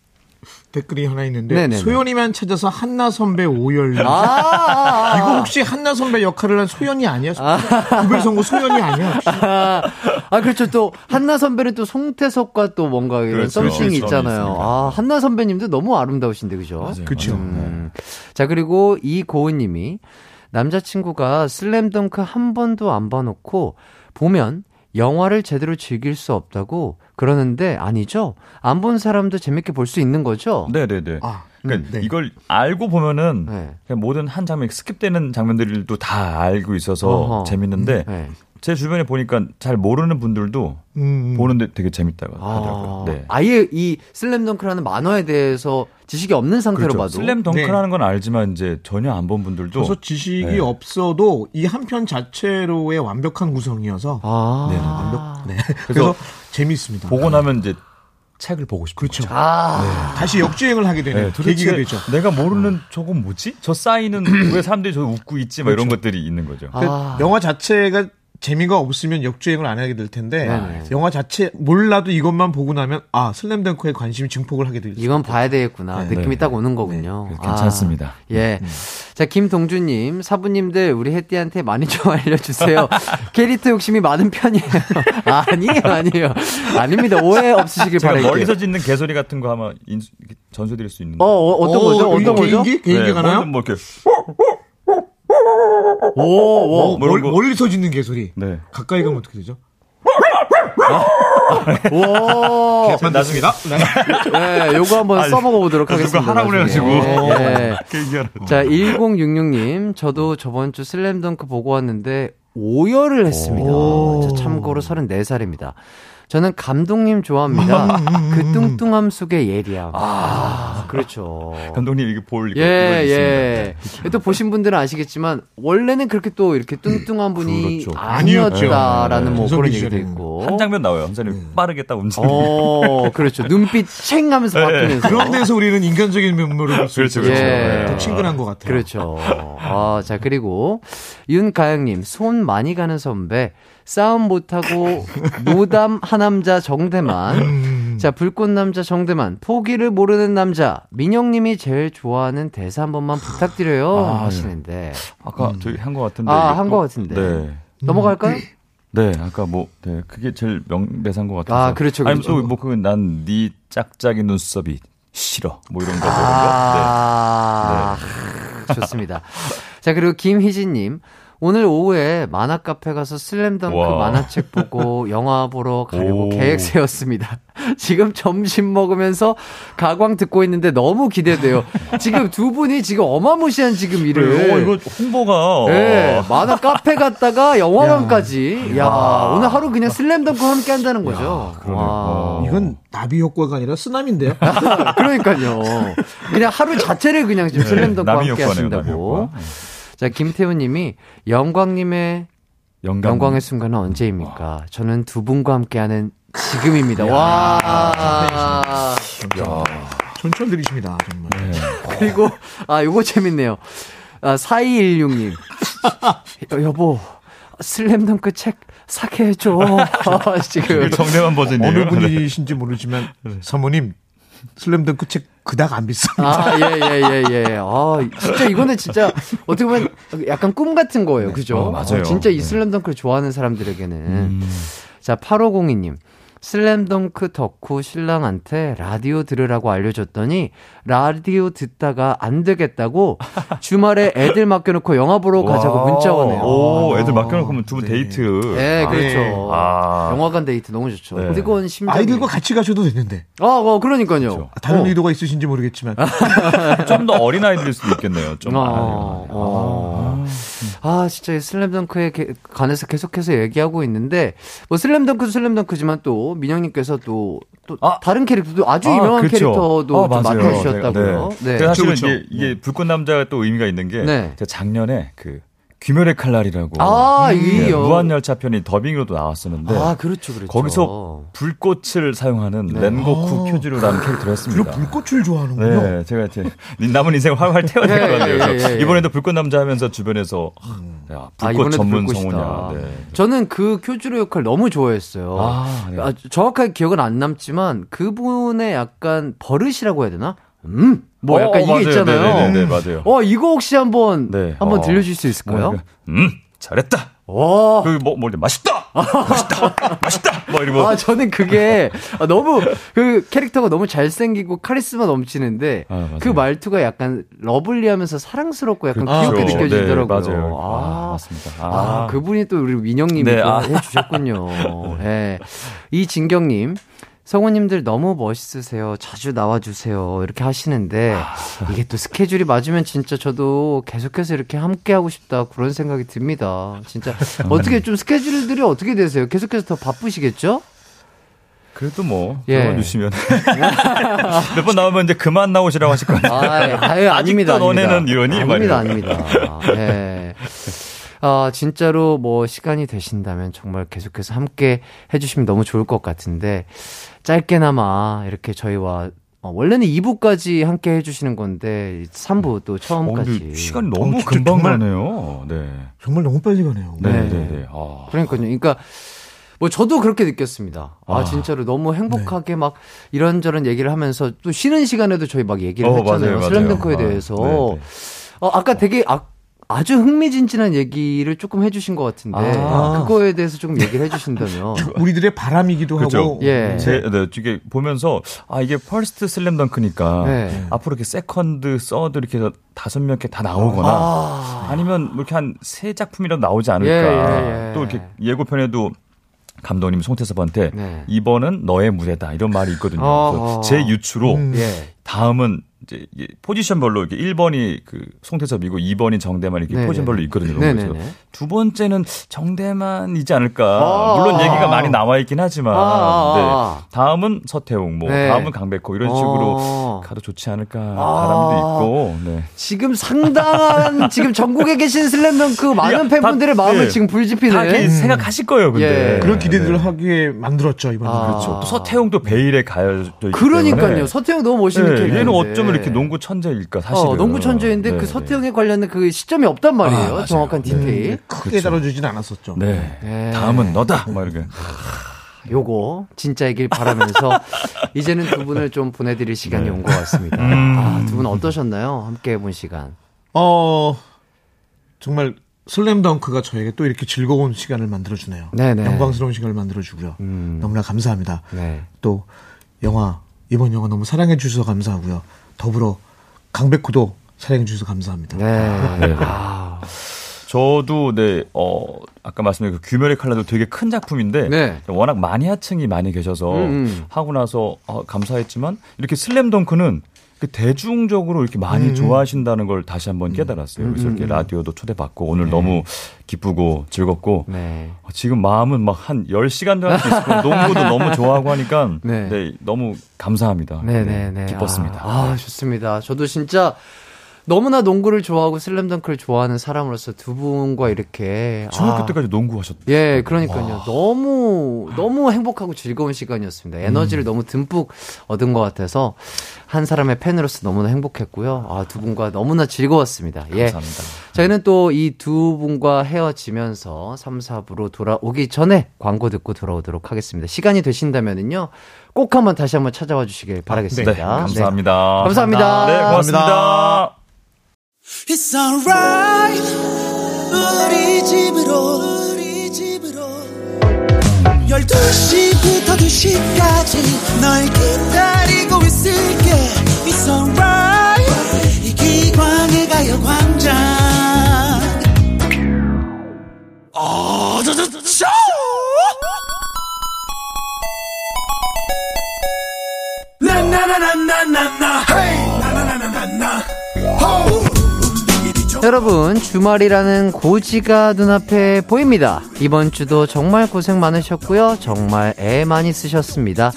댓글이 하나 있는데 네네네. 소연이만 찾아서 한나 선배 오열. 이거 혹시 한나 선배 역할을 한 소연이 아니야? 구별선고 소연이 아니야? 아 그렇죠. 또 한나 선배는 또 송태섭과 또 뭔가 이런 썸씽이 있잖아요. 아 한나 선배님도 너무 아름다우신데 그죠? 그렇죠. 자 그리고 이고은님이 남자친구가 슬램덩크 한 번도 안 봐놓고 보면 영화를 제대로 즐길 수 없다고 그러는데 아니죠? 안 본 사람도 재밌게 볼 수 있는 거죠? 네네네. 아, 그러니까 네. 이걸 알고 보면은 그냥 모든 한 장면 스킵되는 장면들도 다 알고 있어서 재밌는데 제 주변에 보니까 잘 모르는 분들도 보는데 되게 재밌다고 하더라고요. 네. 아예 이 슬램덩크라는 만화에 대해서 지식이 없는 상태로 그렇죠. 봐도 슬램덩크라는 건 알지만 이제 전혀 안 본 분들도 그래서 지식이 없어도 이 한 편 자체로의 완벽한 구성이어서 그래서 재밌습니다. 보고 나면 이제 책을 보고 싶죠. 그렇죠. 다시 역주행을 하게 되는 계기가 되죠. 내가 모르는 저건 뭐지? 저 사인은 왜 사람들이 저 웃고 있지? 막 이런 것들이 있는 거죠. 영화 자체가 재미가 없으면 역주행을 안 하게 될 텐데 영화 자체 몰라도 이것만 보고 나면 아 슬램덩크에 관심이 증폭을 하게 되죠. 이건 봐야 되겠구나. 느낌이 딱 오는 거군요. 괜찮습니다. 예. 자 김동주님 사부님들 우리 혜띠한테 많이 좀 알려주세요. 캐릭터 욕심이 많은 편이에요. 아니에요. 아닙니다. 오해 없으시길 바랄게요. 멀리서 짓는 개소리 같은 거 아마 전수드릴 수 있는. 어떤 거죠? 어떤 거죠? 개인기 가나요? 뭐 이렇게. 오, 멀리서 짓는 개소리. 네. 가까이 가면 어떻게 되죠? 오, 맞습니다. 네, 요거 한번 써먹어보도록 하겠습니다. 누가 하라고 해가지고. 자, 1066님, 저도 저번 주 슬램덩크 보고 왔는데 오열을 했습니다. 저 참고로 34살입니다. 저는 감독님 좋아합니다. 그 뚱뚱함 속의 예리함. 그렇죠. 감독님 이게 볼 있습니다. 또 보신 분들은 아시겠지만 원래는 그렇게 또 이렇게 뚱뚱한 분이 아니었다라는 뭐 그런 얘기도 있고 한 장면 나와요. 한 사람이 빠르게 딱 움직이는. 그렇죠. 눈빛 챙 하면서 바뀌면서 그런 데서 우리는 인간적인 면모를 볼 수 있죠. 더 친근한 것 같아요. 그렇죠. 자 그리고 윤가영님 손 많이 가는 선배. 싸움 못하고 노담 하남자 정대만 자 불꽃남자 정대만 포기를 모르는 남자 민영님이 제일 좋아하는 대사 한 번만 부탁드려요 하시는데 아까 저희 한 것 같은데 한 것 같은데 넘어갈까요? 네 아까 뭐 그게 제일 명대사인 것 같아서 그렇죠. 아니 또 뭐 그건 난 네 짝짝이 눈썹이 싫어 뭐 이런 거 좋습니다. 자 그리고 김희진님 오늘 오후에 만화 카페 가서 슬램덩크 만화책 보고 영화 보러 가려고 계획 세웠습니다. 지금 점심 먹으면서 가광 듣고 있는데 너무 기대돼요. 지금 두 분이 지금 어마무시한 지금 일을. 이거 홍보가. 만화 카페 갔다가 영화관까지. 오늘 하루 그냥 슬램덩크 함께 한다는 거죠. 이건 나비 효과가 아니라 쓰나미인데요. 그러니까요. 그냥 하루 자체를 그냥 지금 슬램덩크 함께 하신다고. 자 김태훈님이 영광님의 영광의 순간은 언제입니까? 저는 두 분과 함께하는 지금입니다. 와. 촌철들이십니다, 정말. 네. 그리고, 아, 요거 재밌네요. 아, 4216님. 여보, 슬램덩크 책 사게 해줘. 지금. 정대만 버전이에요. 어느 분이신지 모르지만, 사모님, 슬램덩크 책 그닥 안 비쌉니다. 아, 예. 아, 진짜 이거는 진짜 어떻게 보면 약간 꿈 같은 거예요. 그죠? 맞아요. 진짜 이 슬램덩크를 좋아하는 사람들에게는. 자, 8502님. 슬램덩크 덕후 신랑한테 라디오 들으라고 알려줬더니 라디오 듣다가 안 되겠다고 주말에 애들 맡겨놓고 영화 보러 가자고 문자 오네요. 오, 애들 맡겨놓고 두 분 네. 데이트. 네, 그렇죠. 아. 영화관 데이트 너무 좋죠. 네. 뜨거운 심장. 아이들과 같이 가셔도 되는데. 그러니까요. 그렇죠. 다른 의도가 있으신지 모르겠지만 좀 더 어린 아이들일 수도 있겠네요. 좀. 진짜 이 슬램덩크에 관해서 계속해서 얘기하고 있는데 뭐 슬램덩크도 슬램덩크지만 또 민영님께서 또 다른 캐릭터도 아주 유명한 그렇죠. 캐릭터도 좀 맡아주셨다고요. 네. 네. 사실은 이게 불꽃 남자가 또 의미가 있는 게 제가 작년에 그 귀멸의 칼날이라고 무한열차 편이 더빙으로도 나왔었는데 그렇죠. 거기서 불꽃을 사용하는 렌고쿠 효주로라는 캐릭터를 했습니다. 불꽃을 좋아하는군요. 네, 제가 이제 남은 인생을 활활 태워야 될 것 같아요. 이번에도 불꽃 남자 하면서 주변에서 야, 불꽃 전문 성우냐. 네. 저는 그 효주로 역할 너무 좋아했어요. 네. 정확하게 기억은 안 남지만 그분의 약간 버릇이라고 해야 되나? 약간 이게 맞아요. 있잖아요. 네, 맞아요. 이거 혹시 한번 들려줄 수 있을까요? 잘했다. 맛있다. 뭐 이러고. 저는 그게 너무 그 캐릭터가 너무 잘생기고 카리스마 넘치는데 그 말투가 약간 러블리하면서 사랑스럽고 약간 귀엽게 느껴지더라고요. 네, 맞아요. 맞습니다. 그분이 또 우리 민영님이 해주셨군요. 네. 이진경님. 성우님들 너무 멋있으세요. 자주 나와주세요. 이렇게 하시는데 이게 또 스케줄이 맞으면 진짜 저도 계속해서 이렇게 함께하고 싶다 그런 생각이 듭니다. 진짜 어떻게 좀 스케줄들이 어떻게 되세요? 계속해서 더 바쁘시겠죠? 그래도 뭐 불러주시면 몇 번 나오면 이제 그만 나오시라고 하실 거예요. 아닙니다. 너네는 이러니? 아닙니다. 예. 진짜로 뭐 시간이 되신다면 정말 계속해서 함께 해주시면 너무 좋을 것 같은데 짧게나마 이렇게 저희와 원래는 2부까지 함께 해주시는 건데 3부 또 처음까지 시간이 너무 금방 가네요. 네, 정말 너무 빨리 가네요. 네. 그러니까요. 그러니까 뭐 저도 그렇게 느꼈습니다. 진짜로 너무 행복하게 막 이런저런 얘기를 하면서 또 쉬는 시간에도 저희 막 얘기를 했잖아요. 슬램덩크에 대해서 아까 되게 아주 흥미진진한 얘기를 조금 해주신 것 같은데 그거에 대해서 조금 얘기를 해주신다면 우리들의 바람이기도 하고 이게 보면서 이게 퍼스트 슬램덩크니까 앞으로 이렇게 세컨드, 서드 이렇게 5명 이렇게 다 나오거나 아니면 이렇게 한 3작품이라도 나오지 않을까. 또 이렇게 예고편에도 감독님 송태섭한테 이번은 너의 무대다 이런 말이 있거든요. 제 유추로 다음은 이제 포지션별로 이렇게 1번이 그 송태섭이고 2번이 정대만 이렇게 포지션별로 있거든요. 그래서 두 번째는 정대만이지 않을까. 물론 얘기가 많이 나와 있긴 하지만 다음은 서태웅, 다음은 강백호 이런 식으로 가도 좋지 않을까 바람도 있고. 지금 상당한 지금 전국에 계신 슬램덩크 많은 팬분들의 마음을 지금 불지피는 다 생각하실 거예요. 근데 그런 기대들을 하기에 만들었죠 이번에. 그렇죠. 또 서태웅도 베일에 가야죠. 그러니까요. 서태웅 너무 멋있는 캐릭터. 얘는 어쩜 이렇게 농구 천재일까 사실은. 농구 천재인데 그 서태웅에 관련된 그 시점이 없단 말이에요. 정확한 디테일 크게 다뤄주진 않았었죠. 다음은 너다 막 이렇게. 요거 진짜이길 바라면서 이제는 두 분을 좀 보내드릴 시간이 온 것 같습니다. 두 분 어떠셨나요? 함께 해본 시간. 정말 슬램덩크가 저에게 또 이렇게 즐거운 시간을 만들어주네요. 영광스러운 시간을 만들어주고요. 너무나 감사합니다. 또 이번 영화 너무 사랑해 주셔서 감사하고요. 더불어 강백호도 사랑해 주셔서 감사합니다. 저도 아까 말씀드린 그 귀멸의 칼날도 되게 큰 작품인데 워낙 마니아층이 많이 계셔서 하고 나서 감사했지만 이렇게 슬램덩크는 대중적으로 이렇게 많이 좋아하신다는 걸 다시 한번 깨달았어요. 그래서 이렇게 라디오도 초대받고 오늘 너무 기쁘고 즐겁고 지금 마음은 막 한 10시간도 할 수 있을 거고 농구도 너무 좋아하고 하니까 너무 감사합니다. 기뻤습니다. 좋습니다. 저도 진짜 너무나 농구를 좋아하고 슬램덩크를 좋아하는 사람으로서 두 분과 이렇게 중학교 때까지 농구하셨죠? 예, 그러니까요. 와. 너무 행복하고 즐거운 시간이었습니다. 에너지를 너무 듬뿍 얻은 것 같아서 한 사람의 팬으로서 너무나 행복했고요. 아, 두 분과 너무나 즐거웠습니다. 예. 감사합니다. 저희는 또 이 두 분과 헤어지면서 3, 4부로 돌아오기 전에 광고 듣고 돌아오도록 하겠습니다. 시간이 되신다면은요. 꼭 한번 다시 찾아와 주시길 바라겠습니다. 네, 감사합니다. 네. 감사합니다. 네, 고맙습니다. It's alright. 우리 집으로 12시부터 2시까지 널 기다리고 있을게. It's alright. 이기광의 가요광장. 아, 쇼! 여러분, 주말이라는 고지가 눈앞에 보입니다. 이번 주도 정말 고생 많으셨고요. 정말 애 많이 쓰셨습니다.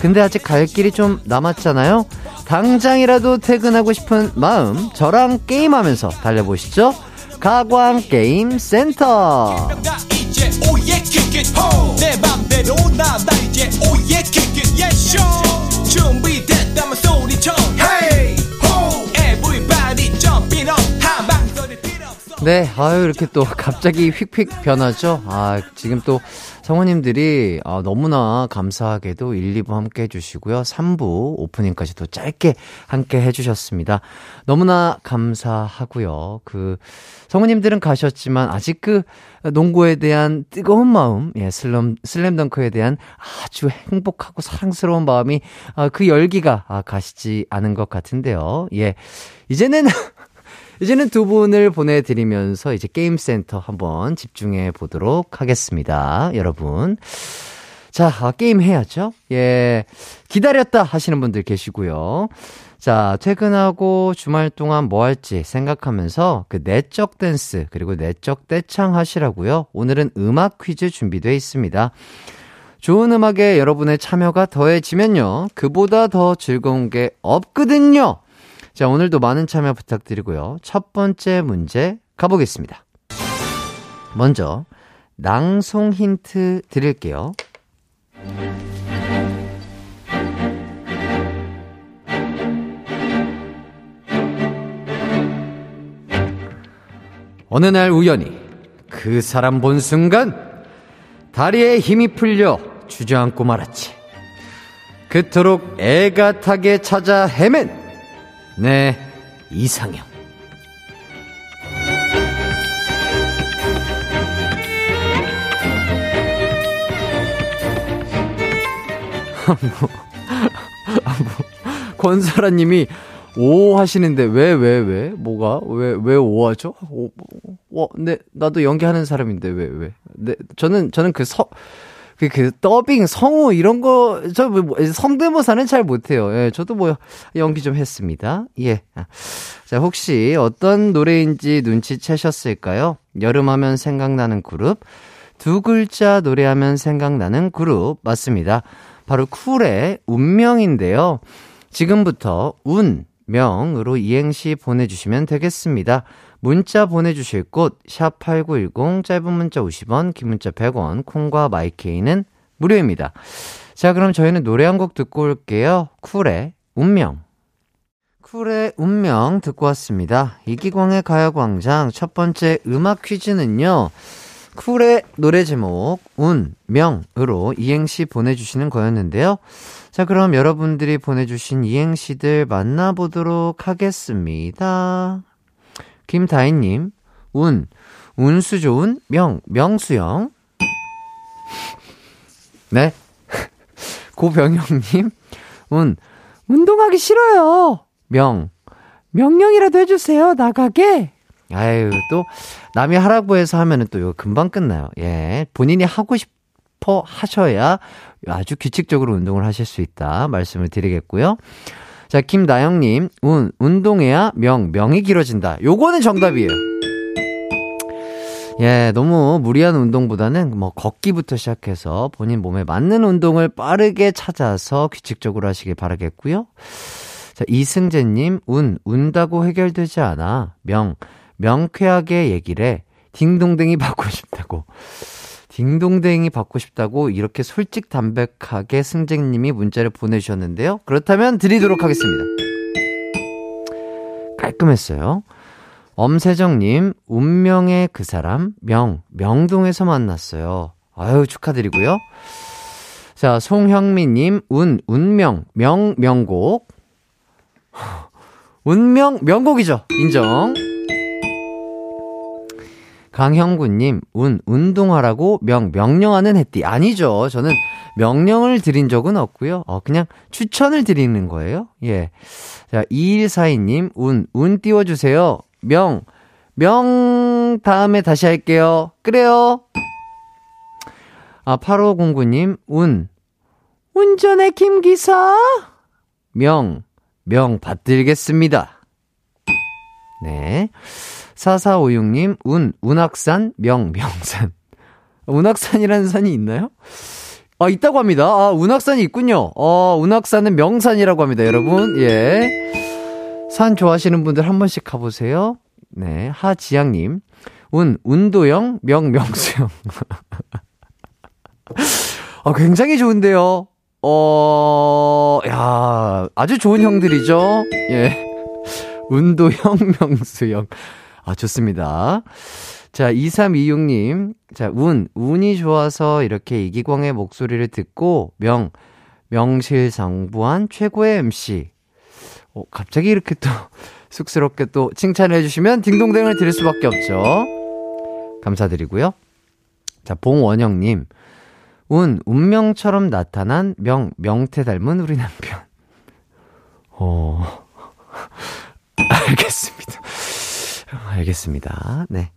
근데 아직 갈 길이 좀 남았잖아요. 당장이라도 퇴근하고 싶은 마음, 저랑 게임하면서 달려보시죠. 가광게임센터. 내 맘대로 나 이제 오예 킥킥 예쇼 준비됐다면 소리쳐 헤이 호 에브리바디 점핑 업 하방소리 필요 없어. 네, 아유, 이렇게 또 갑자기 휙휙 변하죠. 아, 지금 또 성우님들이 너무나 감사하게도 1, 2부 함께 해주시고요. 3부 오프닝까지도 짧게 함께 해주셨습니다. 너무나 감사하고요. 그 성우님들은 가셨지만 아직 그 농구에 대한 뜨거운 마음, 예, 슬램덩크에 대한 아주 행복하고 사랑스러운 마음이, 그 열기가 가시지 않은 것 같은데요. 예, 이제는 두 분을 보내드리면서 이제 게임센터 한번 집중해 보도록 하겠습니다. 여러분. 자, 게임 해야죠. 예, 기다렸다 하시는 분들 계시고요. 자, 퇴근하고 주말 동안 뭐 할지 생각하면서 그 내적 댄스 그리고 내적 떼창 하시라고요. 오늘은 음악 퀴즈 준비되어 있습니다. 좋은 음악에 여러분의 참여가 더해지면요, 그보다 더 즐거운 게 없거든요. 자, 오늘도 많은 참여 부탁드리고요. 첫 번째 문제 가보겠습니다. 먼저 낭송 힌트 드릴게요. 어느 날 우연히 그 사람 본 순간 다리에 힘이 풀려 주저앉고 말았지. 그토록 애가타게 찾아 헤맨 네, 이상형. 권설아님이 오 하시는데 왜 뭐가 왜 오 하죠? 네, 나도 연기하는 사람인데 왜? 네, 저는 그 더빙, 성우 이런 거 저 성대모사는 잘 못해요. 예, 저도 연기 좀 했습니다. 예. 자, 혹시 어떤 노래인지 눈치채셨을까요? 여름하면 생각나는 그룹, 두 글자 노래하면 생각나는 그룹 맞습니다. 바로 쿨의 운명인데요. 지금부터 운, 명으로 이행시 보내주시면 되겠습니다. 문자 보내주실 곳 샵8910, 짧은 문자 50원, 긴 문자 100원, 콩과 마이케이는 무료입니다. 자, 그럼 저희는 노래 한 곡 듣고 올게요. 쿨의 운명. 쿨의 운명 듣고 왔습니다. 이기광의 가요광장 첫 번째 음악 퀴즈는요, 쿨의 노래 제목 운, 명으로 이행시 보내주시는 거였는데요. 자, 그럼 여러분들이 보내주신 이행시들 만나보도록 하겠습니다. 김다희님, 운, 운수 좋은 명, 명수형. 네. 고병영님, 운, 운동하기 싫어요. 명, 명령이라도 해주세요. 나가게. 아유, 또 남이 하라고 해서 하면은 또 이거 금방 끝나요. 예, 본인이 하고 싶어 하셔야 아주 규칙적으로 운동을 하실 수 있다 말씀을 드리겠고요. 자, 김나영님, 운, 운동해야 명, 명이 길어진다. 요거는 정답이에요. 예, 너무 무리한 운동보다는 걷기부터 시작해서 본인 몸에 맞는 운동을 빠르게 찾아서 규칙적으로 하시길 바라겠고요. 자, 이승재님, 운다고 해결되지 않아. 명쾌하게 얘기를 해. 딩동댕이 받고 싶다고. 딩동댕이 받고 싶다고 이렇게 솔직담백하게 승재님이 문자를 보내주셨는데요. 그렇다면 드리도록 하겠습니다. 깔끔했어요. 엄세정님, 운명의 그 사람, 명동에서 만났어요. 아유, 축하드리고요. 자, 송형미님, 운명, 명곡. 운명, 명곡이죠. 인정. 강형구님, 운동하라고 명령하는 했디. 아니죠. 저는 명령을 드린 적은 없고요. 그냥 추천을 드리는 거예요. 예. 자, 2142님, 운 띄워주세요. 명, 다음에 다시 할게요. 그래요. 아, 8509님, 운전해, 김기사. 명, 받들겠습니다. 네. 4456님, 운악산, 명산. 운악산이라는 산이 있나요? 아, 있다고 합니다. 아, 운악산이 있군요. 운악산은 명산이라고 합니다, 여러분. 예. 산 좋아하시는 분들 한 번씩 가보세요. 네. 하지양님, 운도영, 명수영. 굉장히 좋은데요. 야, 아주 좋은 형들이죠. 예. 운도형, 명수형. 아, 좋습니다. 자, 2326님. 자, 운이 좋아서 이렇게 이기광의 목소리를 듣고, 명실상부한 최고의 MC. 갑자기 이렇게 또, 쑥스럽게 또 칭찬을 해주시면 딩동댕을 드릴 수밖에 없죠. 감사드리고요. 자, 봉원영님. 운명처럼 나타난 명태 닮은 우리 남편. 알겠습니다. 네.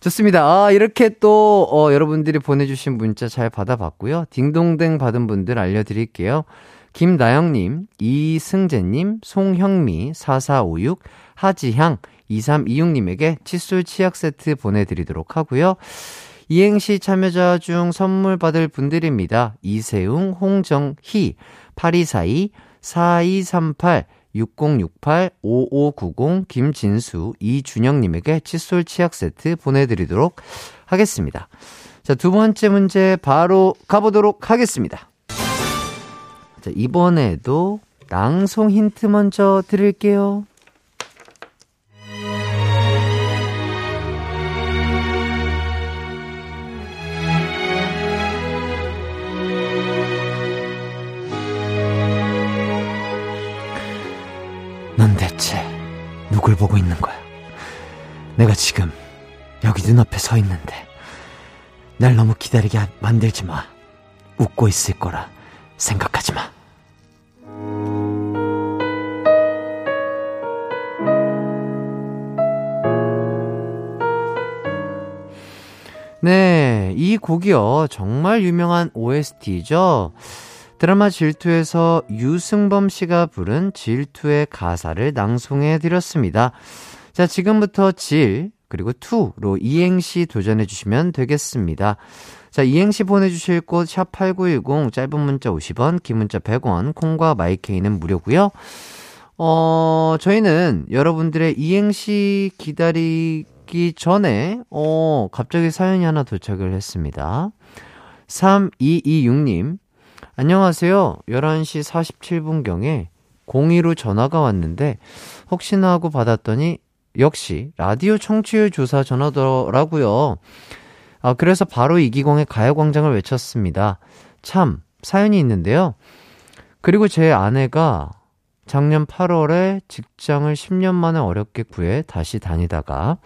좋습니다. 아, 이렇게 또, 여러분들이 보내주신 문자 잘 받아봤고요. 딩동댕 받은 분들 알려드릴게요. 김나영님, 이승재님, 송형미, 4456, 하지향, 2326님에게 칫솔 치약 세트 보내드리도록 하고요. 이행시 참여자 중 선물 받을 분들입니다. 이세웅, 홍정희, 8242, 4238, 6068, 5590, 김진수, 이준영님에게 칫솔 치약 세트 보내드리도록 하겠습니다. 자, 두 번째 문제 바로 가보도록 하겠습니다. 자, 이번에도 낭송 힌트 먼저 드릴게요. 넌 대체 누굴 보고 있는 거야? 내가 지금 여기 눈앞에 서 있는데 날 너무 기다리게 만들지 마. 웃고 있을 거라 생각하지 마. 네, 이 곡이요, 정말 유명한 OST죠. 드라마 질투에서 유승범 씨가 부른 질투의 가사를 낭송해드렸습니다. 자, 지금부터 질, 그리고 투로 이행시 도전해주시면 되겠습니다. 자, 이행시 보내주실 곳 샵8910, 짧은 문자 50원, 긴 문자 100원, 콩과 마이케이는 무료고요. 저희는 여러분들의 이행시 기다리기 전에 갑자기 사연이 하나 도착을 했습니다. 3226님, 안녕하세요. 11시 47분경에 02로 전화가 왔는데 혹시나 하고 받았더니 역시 라디오 청취율 조사 전화더라고요. 아, 그래서 바로 이기광의 가요광장을 외쳤습니다. 참, 사연이 있는데요. 그리고 제 아내가 작년 8월에 직장을 10년 만에 어렵게 구해 다시 다니다가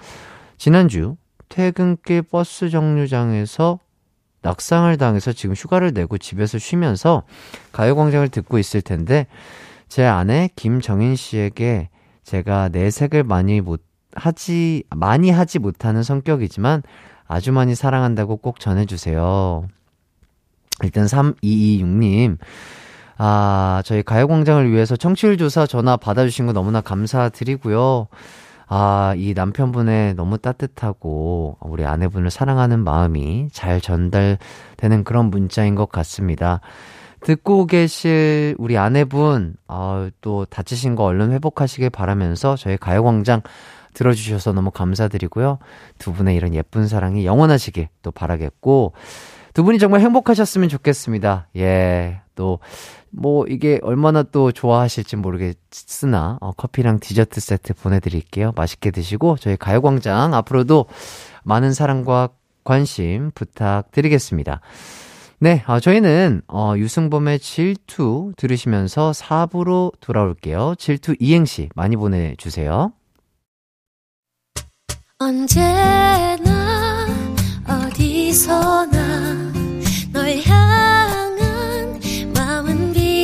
지난주 퇴근길 버스 정류장에서 낙상을 당해서 지금 휴가를 내고 집에서 쉬면서 가요광장을 듣고 있을 텐데 제 아내 김정인 씨에게 제가 내색을 많이 하지 못하는 성격이지만 아주 많이 사랑한다고 꼭 전해주세요. 일단 3226님, 아, 저희 가요광장을 위해서 청취율 조사 전화 받아주신 거 너무나 감사드리고요. 아, 이 남편분의 너무 따뜻하고 우리 아내분을 사랑하는 마음이 잘 전달되는 그런 문자인 것 같습니다. 듣고 계실 우리 아내분 또 다치신 거 얼른 회복하시길 바라면서 저희 가요광장 들어주셔서 너무 감사드리고요. 두 분의 이런 예쁜 사랑이 영원하시길 또 바라겠고 두 분이 정말 행복하셨으면 좋겠습니다. 예, 또 뭐 이게 얼마나 또 좋아하실지 모르겠으나 커피랑 디저트 세트 보내드릴게요. 맛있게 드시고 저희 가요광장 앞으로도 많은 사랑과 관심 부탁드리겠습니다. 네, 저희는 유승범의 질투 들으시면서 4부로 돌아올게요. 질투 이행시 많이 보내주세요. 언제나 어디서나 널 향한 마음은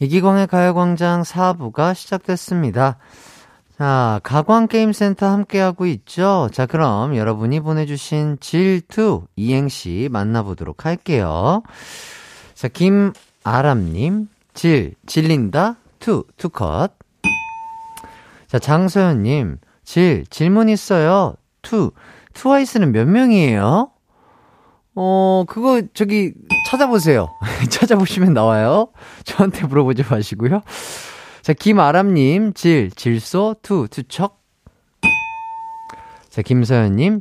이기광의 가요광장 4부가 시작됐습니다. 자, 가광게임센터 함께하고 있죠. 자, 그럼 여러분이 보내주신 질투 이행시 만나보도록 할게요. 자, 김아람님, 질린다, 투컷. 자, 장소연님, 질문 있어요, 트와이스는 몇 명이에요? 그거 저기 찾아보세요. 찾아보시면 나와요. 저한테 물어보지 마시고요. 자, 김아람님, 질소, 투척. 자, 김서연님,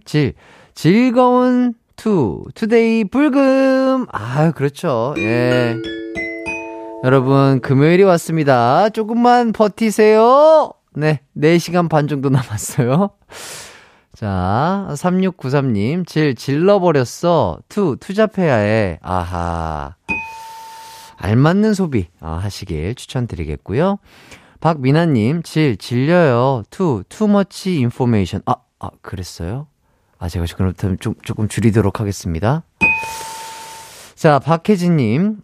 즐거운, 투데이, 불금. 아, 그렇죠. 예. 여러분, 금요일이 왔습니다. 조금만 버티세요. 네, 4시간 반 정도 남았어요. 자, 3693님, 질러버렸어, 투잡해야 해. 아하. 알맞는 소비 하시길 추천드리겠고요. 박미나님, 질려요. too much information. 그랬어요? 제가 지금부터 조금 줄이도록 하겠습니다. 자, 박혜진님,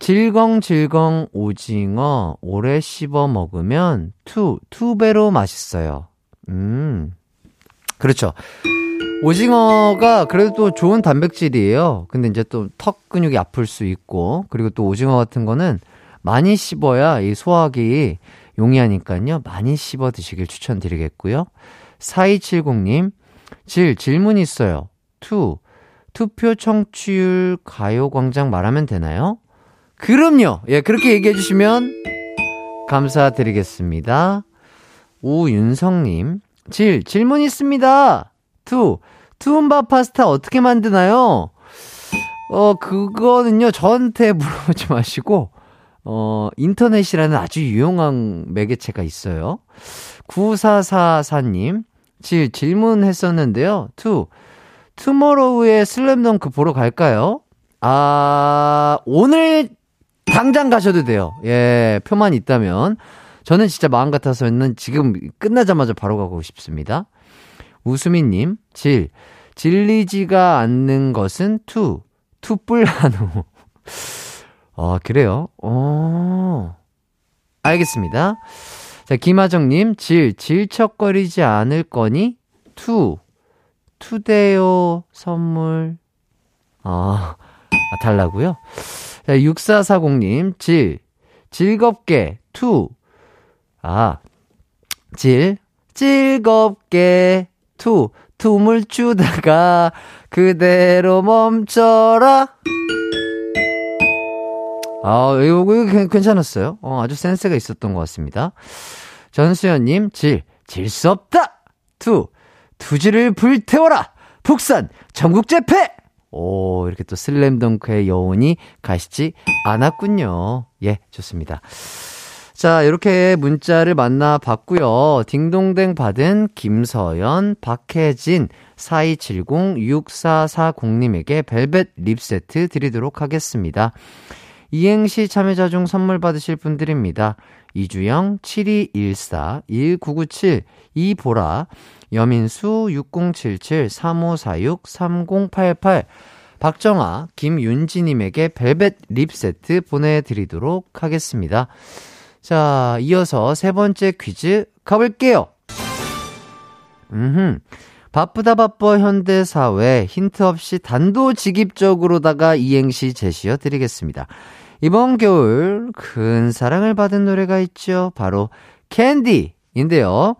질겅질겅 오징어, 오래 씹어 먹으면 두 배로 맛있어요. 그렇죠. 오징어가 그래도 또 좋은 단백질이에요. 근데 이제 또 턱 근육이 아플 수 있고, 그리고 또 오징어 같은 거는 많이 씹어야 이 소화하기 용이하니까요. 많이 씹어 드시길 추천드리겠고요. 4270님, 질문 있어요. 투표 청취율 가요광장 말하면 되나요? 그럼요. 예, 그렇게 얘기해 주시면 감사드리겠습니다. 오윤성님, 질문 있습니다. 투움바 파스타 어떻게 만드나요? 그거는요, 저한테 물어보지 마시고, 인터넷이라는 아주 유용한 매개체가 있어요. 9444님, 질문했었는데요. 투모로우의 슬램덩크 보러 갈까요? 오늘 당장 가셔도 돼요. 예, 표만 있다면. 저는 진짜 마음 같아서는 지금 끝나자마자 바로 가고 싶습니다. 우수민님, 질리지가 않는 것은 투뿔 한우. 그래요? 알겠습니다. 자, 김하정님, 질척거리지 않을 거니, 투대요, 선물. 달라고요? 자, 6440님, 즐겁게, 즐겁게, 툼을 추다가 그대로 멈춰라. 이거 괜찮았어요. 아주 센스가 있었던 것 같습니다. 전수연님, 질 수 없다. 투지를 불태워라. 북산 전국재패. 오, 이렇게 또 슬램덩크의 여운이 가시지 않았군요. 예, 좋습니다. 자, 이렇게 문자를 만나봤고요. 딩동댕 받은 김서연, 박혜진, 4270-6440님에게 벨벳 립세트 드리도록 하겠습니다. 이행시 참여자 중 선물 받으실 분들입니다. 이주영, 7214, 1997, 이보라, 여민수, 6077, 3546, 3088, 박정아, 김윤지님에게 벨벳 립세트 보내드리도록 하겠습니다. 자, 이어서 세 번째 퀴즈 가볼게요. 바쁘다 바빠 현대사회 힌트 없이 단도직입적으로다가 이행시 제시어 드리겠습니다. 이번 겨울 큰 사랑을 받은 노래가 있죠. 바로 캔디인데요.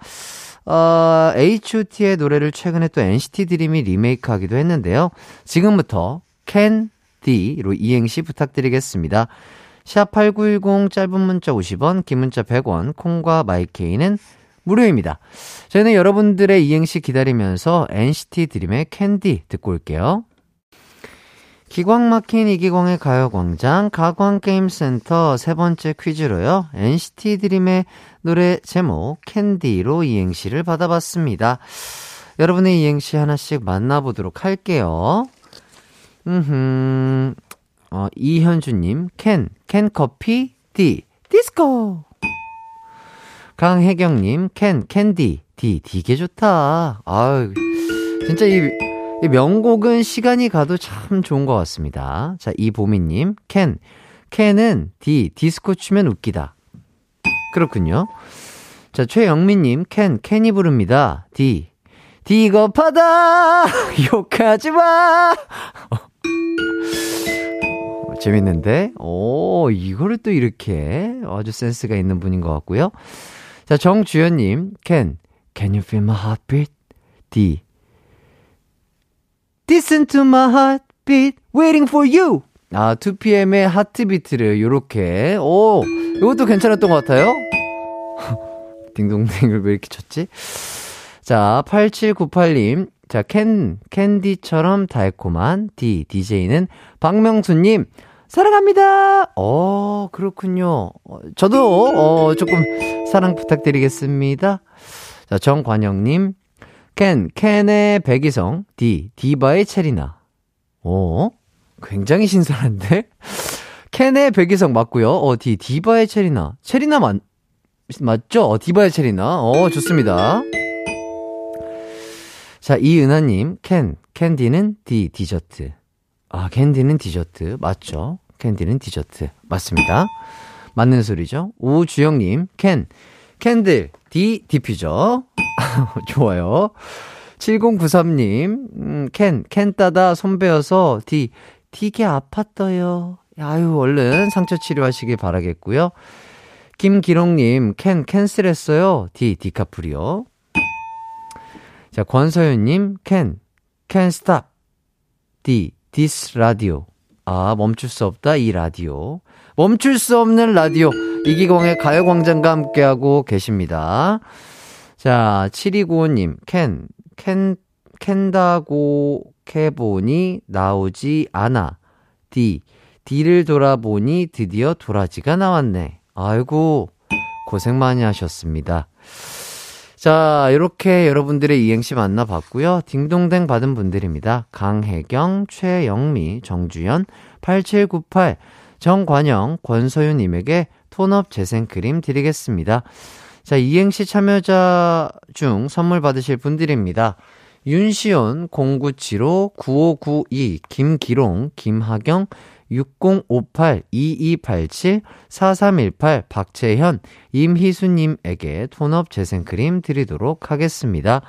H.O.T의 노래를 최근에 또 NCT 드림이 리메이크하기도 했는데요. 지금부터 캔디로 이행시 부탁드리겠습니다. 샵8910 짧은 문자 50원, 긴 문자 100원, 콩과 마이케이는 무료입니다. 저희는 여러분들의 이행시 기다리면서 NCT 드림의 캔디 듣고 올게요. 기광 막힌 이기광의 가요광장 가광게임센터 세 번째 퀴즈로요. NCT 드림의 노래 제목 캔디로 이행시를 받아봤습니다. 여러분의 이행시 하나씩 만나보도록 할게요. 이현주님 캔커피 D 디스코. 강혜경님 캔디 D 되게 좋다. 아유, 진짜 이 명곡은 시간이 가도 참 좋은 것 같습니다. 자, 이보미님 캔은 D 디스코 추면 웃기다. 그렇군요. 자, 최영민님 캔이 부릅니다. D 디겁하다 욕하지마. 재밌는데, 이거를 또 이렇게 아주 센스가 있는 분인 것 같고요. 자, 정주현님, Can you feel my heartbeat? D. Listen to my heartbeat, waiting for you. 아, 2PM의 하트비트를 요렇게, 요것도 괜찮았던 것 같아요. 딩동댕을 왜 이렇게 쳤지? 자, 8798님. 자, 캔디처럼 달콤한 D. DJ는 박명수님. 사랑합니다. 그렇군요. 저도 조금 사랑 부탁드리겠습니다. 자, 정관영님 캔의 백이성 D. 디바의 체리나. 굉장히 신선한데. 캔의 백이성 맞고요. D. 디바의 체리나 맞죠? 디바의 체리나. 좋습니다. 자, 이은하님 캔디는 D. 디저트. 아, 캔디는 디저트 맞죠? 캔디는 디저트 맞습니다. 맞는 소리죠. 오주영님 캔들 D 디퓨저. 좋아요. 7093님 캔 따다 손 베어서 D 되게 아팠어요. 아유, 얼른 상처 치료하시길 바라겠고요. 김기롱님 캔슬했어요. D 디카프리오. 자, 권서윤님 Can stop D. This radio. 아, 멈출 수 없다 이 라디오. 멈출 수 없는 라디오. 이기광의 가요광장과 함께하고 계십니다. 자, 7295님 캔다고 해보니 나오지 않아 D. D를 돌아보니 드디어 도라지가 나왔네. 아이고, 고생 많이 하셨습니다. 자, 이렇게 여러분들의 이행시 만나봤고요. 딩동댕 받은 분들입니다. 강혜경, 최영미, 정주연, 8798, 정관영, 권서윤님에게 톤업 재생크림 드리겠습니다. 자, 이행시 참여자 중 선물 받으실 분들입니다. 윤시온, 0975, 9592, 김기롱, 김하경, 6058-2287-4318 박채현, 임희수님에게 톤업 재생크림 드리도록 하겠습니다.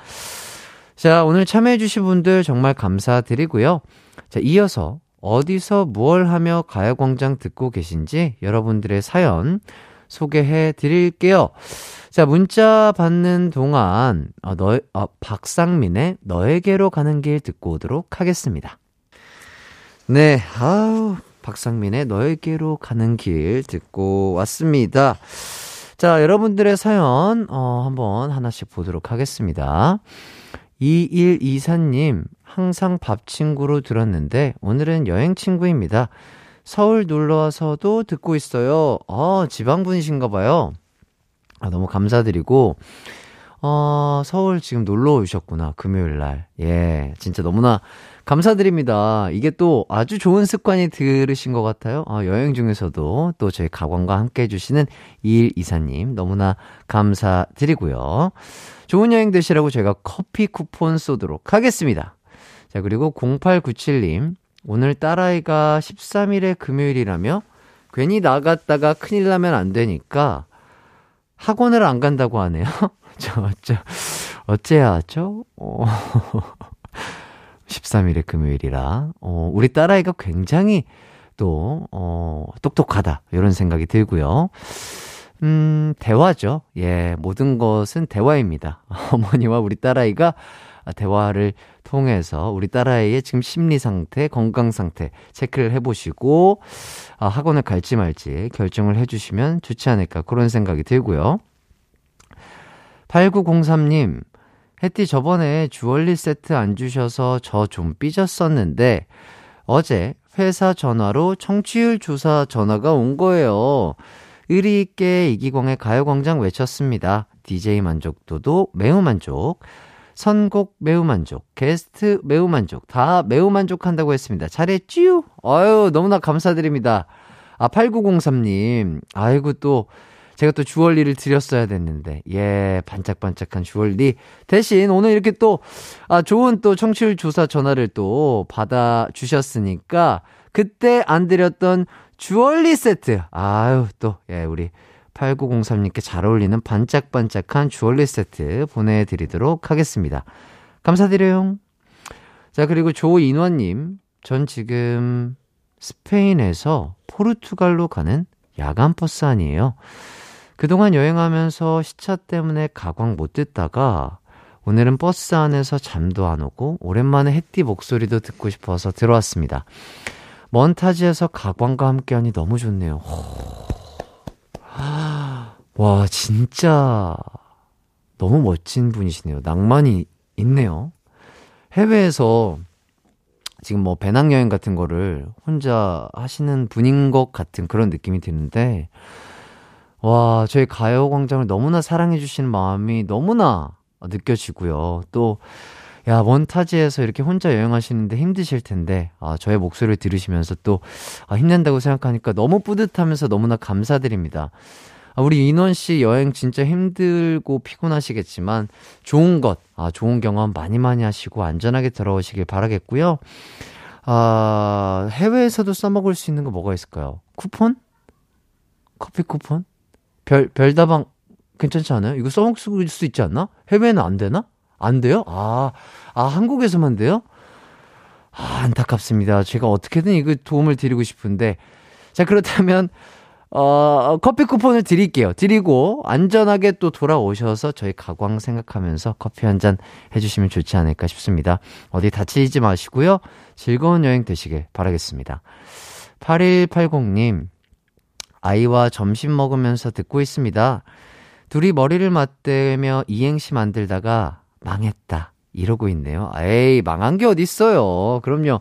자, 오늘 참여해주신 분들 정말 감사드리고요. 자, 이어서 어디서 무얼 하며 가요광장 듣고 계신지 여러분들의 사연 소개해 드릴게요. 자, 문자 받는 동안 박상민의 너에게로 가는 길 듣고 오도록 하겠습니다. 네, 박상민의 너에게로 가는 길 듣고 왔습니다. 자, 여러분들의 사연 한번 하나씩 보도록 하겠습니다. 2124님 항상 밥 친구로 들었는데 오늘은 여행 친구입니다. 서울 놀러와서도 듣고 있어요. 지방분이신가 봐요. 너무 감사드리고 서울 지금 놀러 오셨구나, 금요일날. 예, 진짜 너무나 감사드립니다. 이게 또 아주 좋은 습관이 들으신 것 같아요. 여행 중에서도 또 저희 가광과 함께 해주시는 2124님 너무나 감사드리고요. 좋은 여행 되시라고 제가 커피 쿠폰 쏘도록 하겠습니다. 자, 그리고 0897님 오늘 딸아이가 13일에 금요일이라며 괜히 나갔다가 큰일 나면 안 되니까 학원을 안 간다고 하네요. 어째야 하죠? 13일에 금요일이라 우리 딸아이가 굉장히 또 똑똑하다 이런 생각이 들고요. 대화죠. 예, 모든 것은 대화입니다. 어머니와 우리 딸아이가 대화를 통해서 우리 딸아이의 지금 심리상태, 건강상태 체크를 해보시고 학원을 갈지 말지 결정을 해주시면 좋지 않을까 그런 생각이 들고요. 8903님, 혜띠 저번에 주얼리 세트 안 주셔서 저 좀 삐졌었는데 어제 회사 전화로 청취율 조사 전화가 온 거예요. 의리 있게 이기광의 가요광장 외쳤습니다. DJ 만족도도 매우 만족, 선곡 매우 만족, 게스트 매우 만족, 다 매우 만족한다고 했습니다. 잘했지요? 아유, 너무나 감사드립니다. 8903님, 아이고 또 제가 또 주얼리를 드렸어야 됐는데, 예, 반짝반짝한 주얼리 대신 오늘 이렇게 또 좋은 또 청취율 조사 전화를 또 받아주셨으니까 그때 안 드렸던 주얼리 세트, 아유 또 예, 우리 8903님께 잘 어울리는 반짝반짝한 주얼리 세트 보내드리도록 하겠습니다. 감사드려요. 자, 그리고 조인원님, 전 지금 스페인에서 포르투갈로 가는 야간버스 아니에요. 그동안 여행하면서 시차 때문에 가광 못 듣다가 오늘은 버스 안에서 잠도 안 오고 오랜만에 햇띠 목소리도 듣고 싶어서 들어왔습니다. 먼 타지에서 가광과 함께하니 너무 좋네요. 와, 진짜 너무 멋진 분이시네요. 낭만이 있네요. 해외에서 지금 뭐 배낭여행 같은 거를 혼자 하시는 분인 것 같은 그런 느낌이 드는데, 와, 저희 가요광장을 너무나 사랑해주시는 마음이 너무나 느껴지고요. 또 야, 먼 타지에서 이렇게 혼자 여행하시는데 힘드실 텐데 저의 목소리를 들으시면서 또 힘낸다고 생각하니까 너무 뿌듯하면서 너무나 감사드립니다. 우리 인원씨 여행 진짜 힘들고 피곤하시겠지만 좋은 것, 좋은 경험 많이 하시고 안전하게 돌아오시길 바라겠고요. 해외에서도 써먹을 수 있는 거 뭐가 있을까요? 쿠폰? 커피 쿠폰? 별다방 괜찮지 않아요? 이거 써먹을 수 있지 않나? 해외에는 안 되나? 안 돼요? 한국에서만 돼요? 안타깝습니다. 제가 어떻게든 이거 도움을 드리고 싶은데, 자, 그렇다면 커피 쿠폰을 드릴게요. 드리고 안전하게 또 돌아오셔서 저희 가광 생각하면서 커피 한잔 해주시면 좋지 않을까 싶습니다. 어디 다치지 마시고요. 즐거운 여행 되시길 바라겠습니다. 8180님, 아이와 점심 먹으면서 듣고 있습니다. 둘이 머리를 맞대며 이행시 만들다가 망했다 이러고 있네요. 에이, 망한 게 어딨어요. 그럼요.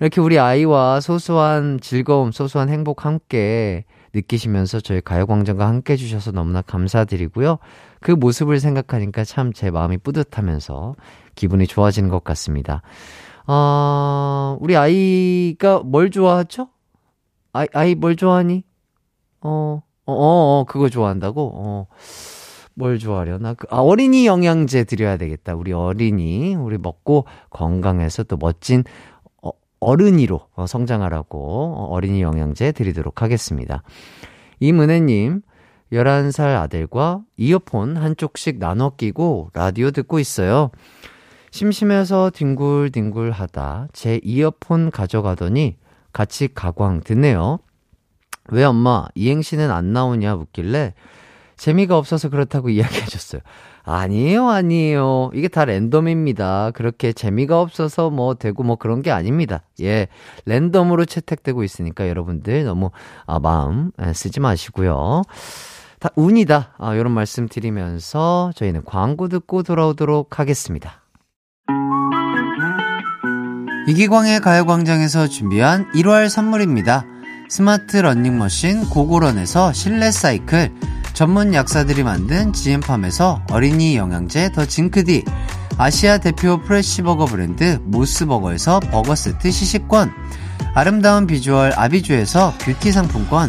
이렇게 우리 아이와 소소한 즐거움, 소소한 행복 함께 느끼시면서 저희 가요광장과 함께 해주셔서 너무나 감사드리고요. 그 모습을 생각하니까 참 제 마음이 뿌듯하면서 기분이 좋아지는 것 같습니다. 우리 아이가 뭘 좋아하죠? 아이 뭘 좋아하니? 그거 좋아한다고? 뭘 좋아하려나? 어린이 영양제 드려야 되겠다. 우리 어린이, 우리 먹고 건강해서 또 멋진 어른이로 성장하라고 어린이 영양제 드리도록 하겠습니다. 임은혜님, 11살 아들과 이어폰 한쪽씩 나눠 끼고 라디오 듣고 있어요. 심심해서 뒹굴뒹굴 하다 제 이어폰 가져가더니 같이 가광 듣네요. 왜 엄마 이행시는 안 나오냐 묻길래 재미가 없어서 그렇다고 이야기해줬어요. 아니에요. 이게 다 랜덤입니다. 그렇게 재미가 없어서 뭐 되고 뭐 그런 게 아닙니다. 예, 랜덤으로 채택되고 있으니까 여러분들 너무 마음 쓰지 마시고요. 다 운이다, 이런 말씀 드리면서 저희는 광고 듣고 돌아오도록 하겠습니다. 이기광의 가요광장에서 준비한 1월 선물입니다. 스마트 러닝머신 고고런에서 실내 사이클, 전문 약사들이 만든 지앤팜에서 어린이 영양제 더 징크디, 아시아 대표 프레시버거 브랜드 모스버거에서 버거세트 시식권, 아름다운 비주얼 아비주에서 뷰티 상품권,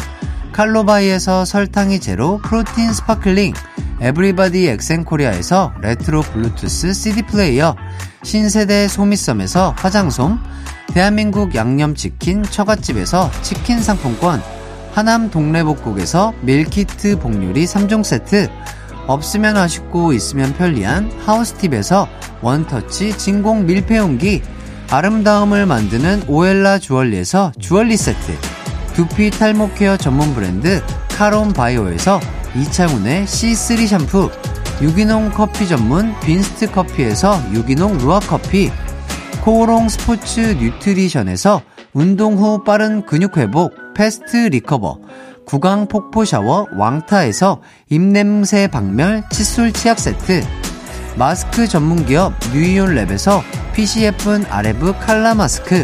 칼로바이에서 설탕이 제로 프로틴 스파클링, 에브리바디 엑센코리아에서 레트로 블루투스 CD 플레이어, 신세대 소미섬에서 화장솜, 대한민국 양념치킨 처갓집에서 치킨 상품권, 하남 동래복국에서 밀키트 복요리 3종 세트, 없으면 아쉽고 있으면 편리한 하우스팁에서 원터치 진공 밀폐용기, 아름다움을 만드는 오엘라 주얼리에서 주얼리 세트, 두피 탈모 케어 전문 브랜드 카론 바이오에서 이창훈의 C3 샴푸, 유기농 커피 전문 빈스트 커피에서 유기농 루아 커피, 코오롱 스포츠 뉴트리션에서 운동 후 빠른 근육 회복 패스트 리커버, 구강 폭포 샤워 왕타에서 입냄새 박멸 칫솔 치약 세트, 마스크 전문 기업 뉴이온랩에서 PCF 아레브 칼라 마스크,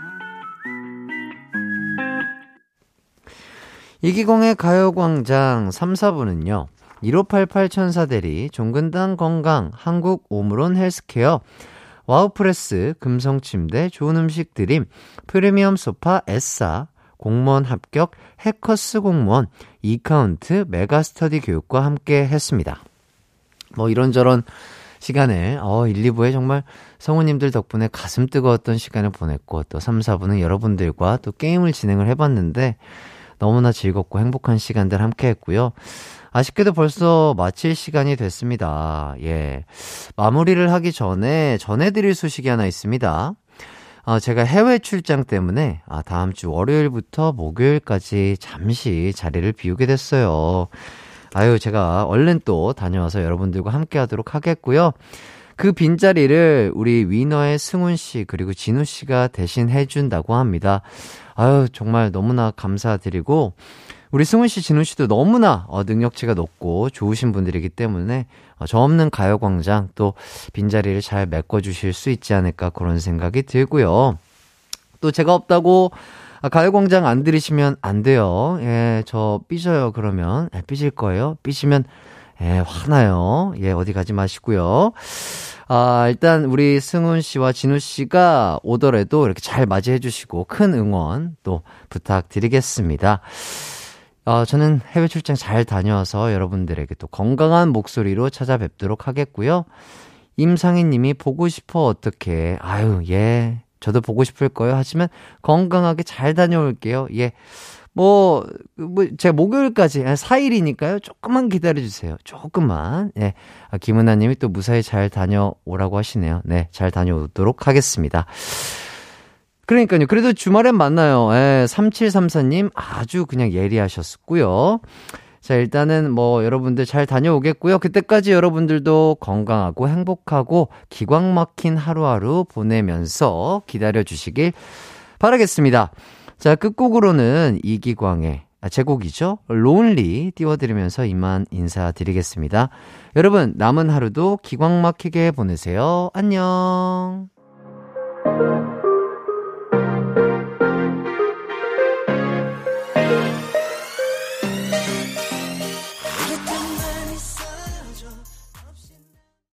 이기공의 가요광장 3, 4부는요. 1588 천사대리, 종근당 건강, 한국 오므론 헬스케어, 와우프레스, 금성침대, 좋은 음식 드림, 프리미엄 소파 에싸, 공무원 합격, 해커스 공무원, 이카운트, 메가스터디 교육과 함께 했습니다. 뭐 이런저런 시간을 1, 2부에 정말 성우님들 덕분에 가슴 뜨거웠던 시간을 보냈고, 또 3, 4부는 여러분들과 또 게임을 진행을 해봤는데 너무나 즐겁고 행복한 시간들 함께 했고요. 아쉽게도 벌써 마칠 시간이 됐습니다. 예. 마무리를 하기 전에 전해드릴 소식이 하나 있습니다. 제가 해외 출장 때문에 다음 주 월요일부터 목요일까지 잠시 자리를 비우게 됐어요. 제가 얼른 또 다녀와서 여러분들과 함께 하도록 하겠고요. 그 빈자리를 우리 위너의 승훈 씨 그리고 진우 씨가 대신 해준다고 합니다. 정말 너무나 감사드리고, 우리 승훈 씨, 진우 씨도 너무나 능력치가 높고 좋으신 분들이기 때문에 저 없는 가요광장 또 빈자리를 잘 메꿔주실 수 있지 않을까 그런 생각이 들고요. 또 제가 없다고 가요광장 안 들으시면 안 돼요. 예, 저 삐져요. 그러면 삐질 거예요. 삐지면 화나요. 예, 어디 가지 마시고요. 일단 우리 승훈 씨와 진우 씨가 오더라도 이렇게 잘 맞이해 주시고 큰 응원 또 부탁드리겠습니다. 저는 해외 출장 잘 다녀와서 여러분들에게 또 건강한 목소리로 찾아뵙도록 하겠고요. 임상희 님이 보고 싶어 어떡해. 예. 저도 보고 싶을 거예요. 하시면 건강하게 잘 다녀올게요. 예. 제가 목요일까지 4일이니까요. 조금만 기다려주세요. 조금만. 예. 김은아 님이 또 무사히 잘 다녀오라고 하시네요. 네. 잘 다녀오도록 하겠습니다. 그러니까요. 그래도 주말엔 만나요. 3734님 아주 그냥 예리하셨고요. 자, 일단은 여러분들 잘 다녀오겠고요. 그때까지 여러분들도 건강하고 행복하고 기광 막힌 하루하루 보내면서 기다려주시길 바라겠습니다. 자, 끝곡으로는 이기광의 제곡이죠. 론리 띄워드리면서 이만 인사드리겠습니다. 여러분 남은 하루도 기광 막히게 보내세요. 안녕.